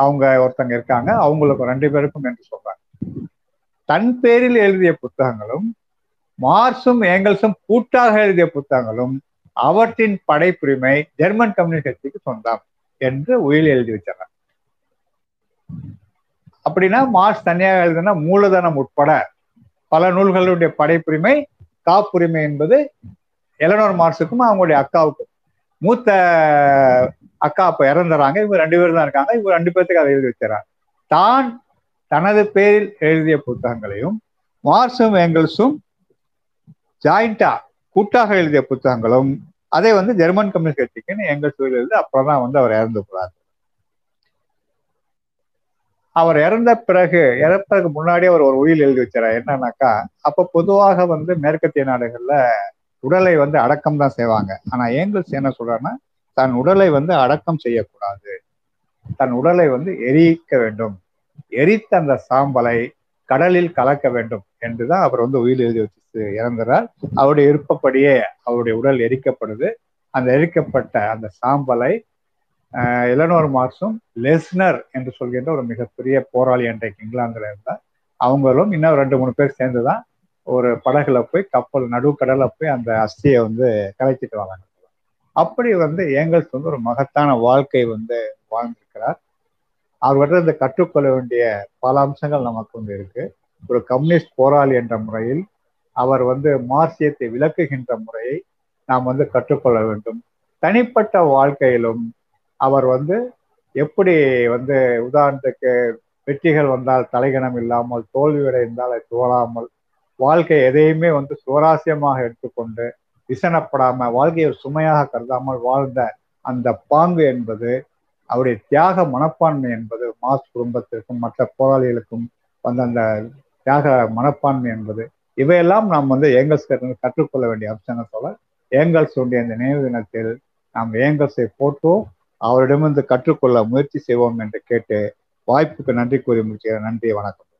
அவங்க ஒருத்தங்க இருக்காங்க, அவங்களுக்கும் ரெண்டு பேருக்கும் என்று சொல்றாங்க. தன் பேரில் எழுதிய புத்தகங்களும் மார்க்ஸும் ஏங்கல்ஸும் கூட்டாக எழுதிய புத்தகங்களும் அவற்றின் படைப்புரிமை ஜெர்மன் கம்யூனிஸ்ட் கட்சிக்கு சொந்தம் என்று உயிர் எழுதி வச்சாங்க. அப்படின்னா மார்க்ஸ் தனியாக எழுதுனா மூலதனம் உட்பட பல நூல்களுடைய படைப்புரிமை காப்புரிமை என்பது எலனோர் மார்க்ஸுக்கும் அவங்களுடைய அக்காவுக்கும், மூத்த அக்கா அப்ப இறந்துறாங்க, இவங்க ரெண்டு பேரும் தான் இருக்காங்க, இவங்க ரெண்டு பேர்த்துக்கு அதை எழுதி வச்சுறாங்க. தான் தனது பேரில் எழுதிய புத்தகங்களையும் மார்க்ஸும் ஏங்கல்ஸும் ஜாயிண்டா கூட்டாக எழுதிய புத்தகங்களும் அதை வந்து ஜெர்மன் கம்யூனிஸ்ட் கட்சிக்குன்னு ஏங்கல்ஸ் எழுதி அப்புறம் தான் வந்து அவர் இறந்து போறாரு. அவர் இறந்த பிறகு இறப்பதற்கு முன்னாடி அவர் ஒரு உயில் எழுதி வச்சார். என்னன்னாக்கா, அப்ப பொதுவாக வந்து மேற்கத்திய நாடுகள்ல உடலை வந்து அடக்கம் தான் செய்வாங்க. ஆனா ஏங்கல்ஸ் என்ன சொல்றாருன்னா, தன் உடலை வந்து அடக்கம் செய்யக்கூடாது, தன் உடலை வந்து எரிக்க வேண்டும், எரித்த அந்த சாம்பலை கடலில் கலக்க வேண்டும் என்றுதான் அவர் வந்து உயிர் எழுதி வச்சு இறந்துறார். அவருடைய விருப்பப்படியே அவருடைய உடல் எரிக்கப்படுது. அந்த எரிக்கப்பட்ட அந்த சாம்பலை எலனோர் மார்க்ஸும் லெஸ்னர் என்று சொல்கின்ற ஒரு மிகப்பெரிய போராளி அன்றைக்கு இங்கிலாந்துல இருந்தார், அவங்களும் இன்னும் ரெண்டு மூணு பேர் சேர்ந்துதான் ஒரு படகுல போய் கப்பல் நடுக்கடல போய் அந்த அஸ்தியை வந்து கலைச்சிட்டு வராங்க. அப்படி வந்து ஏங்கல்ஸ் வந்து ஒரு மகத்தான வாழ்க்கை வந்து வாழ்ந்திருக்கிறார். அவர்கிட்ட இருந்து கற்றுக்கொள்ள வேண்டிய பல அம்சங்கள் நமக்கு வந்து இருக்கு. ஒரு கம்யூனிஸ்ட் போராளி என்ற முறையில் அவர் வந்து மார்க்சியத்தை விளக்குகின்ற முறையை நாம் வந்து கற்றுக்கொள்ள வேண்டும். தனிப்பட்ட வாழ்க்கையிலும் அவர் வந்து எப்படி வந்து உதாரணத்துக்கு வெற்றிகள் வந்தால் தலைகணம் இல்லாமல், தோல்வி அடைந்தால் தோழாமல், வாழ்க்கை எதையுமே வந்து சுவாரஸ்யமாக எடுத்துக்கொண்டு விசனப்படாம வாழ்க்கையை சுமையாக கருதாமல் வாழ்ந்த அந்த பாங்கு என்பது, அவருடைய தியாக மனப்பான்மை என்பது மாஸ் குடும்பத்திற்கும் மற்ற போராளிகளுக்கும் வந்து அந்த தியாக மனப்பான்மை என்பது இவையெல்லாம் நாம் வந்து ஏங்கல்ஸ் கற்றுக்கொள்ள வேண்டிய அம்சங்களை சொல்ல ஏங்கல்ஸுடைய இந்த நினைவு தினத்தில் நாம் ஏங்கல்ஸை போட்டோ அவரிடமிருந்து கற்றுக்கொள்ள முயற்சி செய்வோம் என்று கேட்டு வாய்ப்புக்கு நன்றி கூறி முடிச்சுக்கிறேன். நன்றி, வணக்கம்.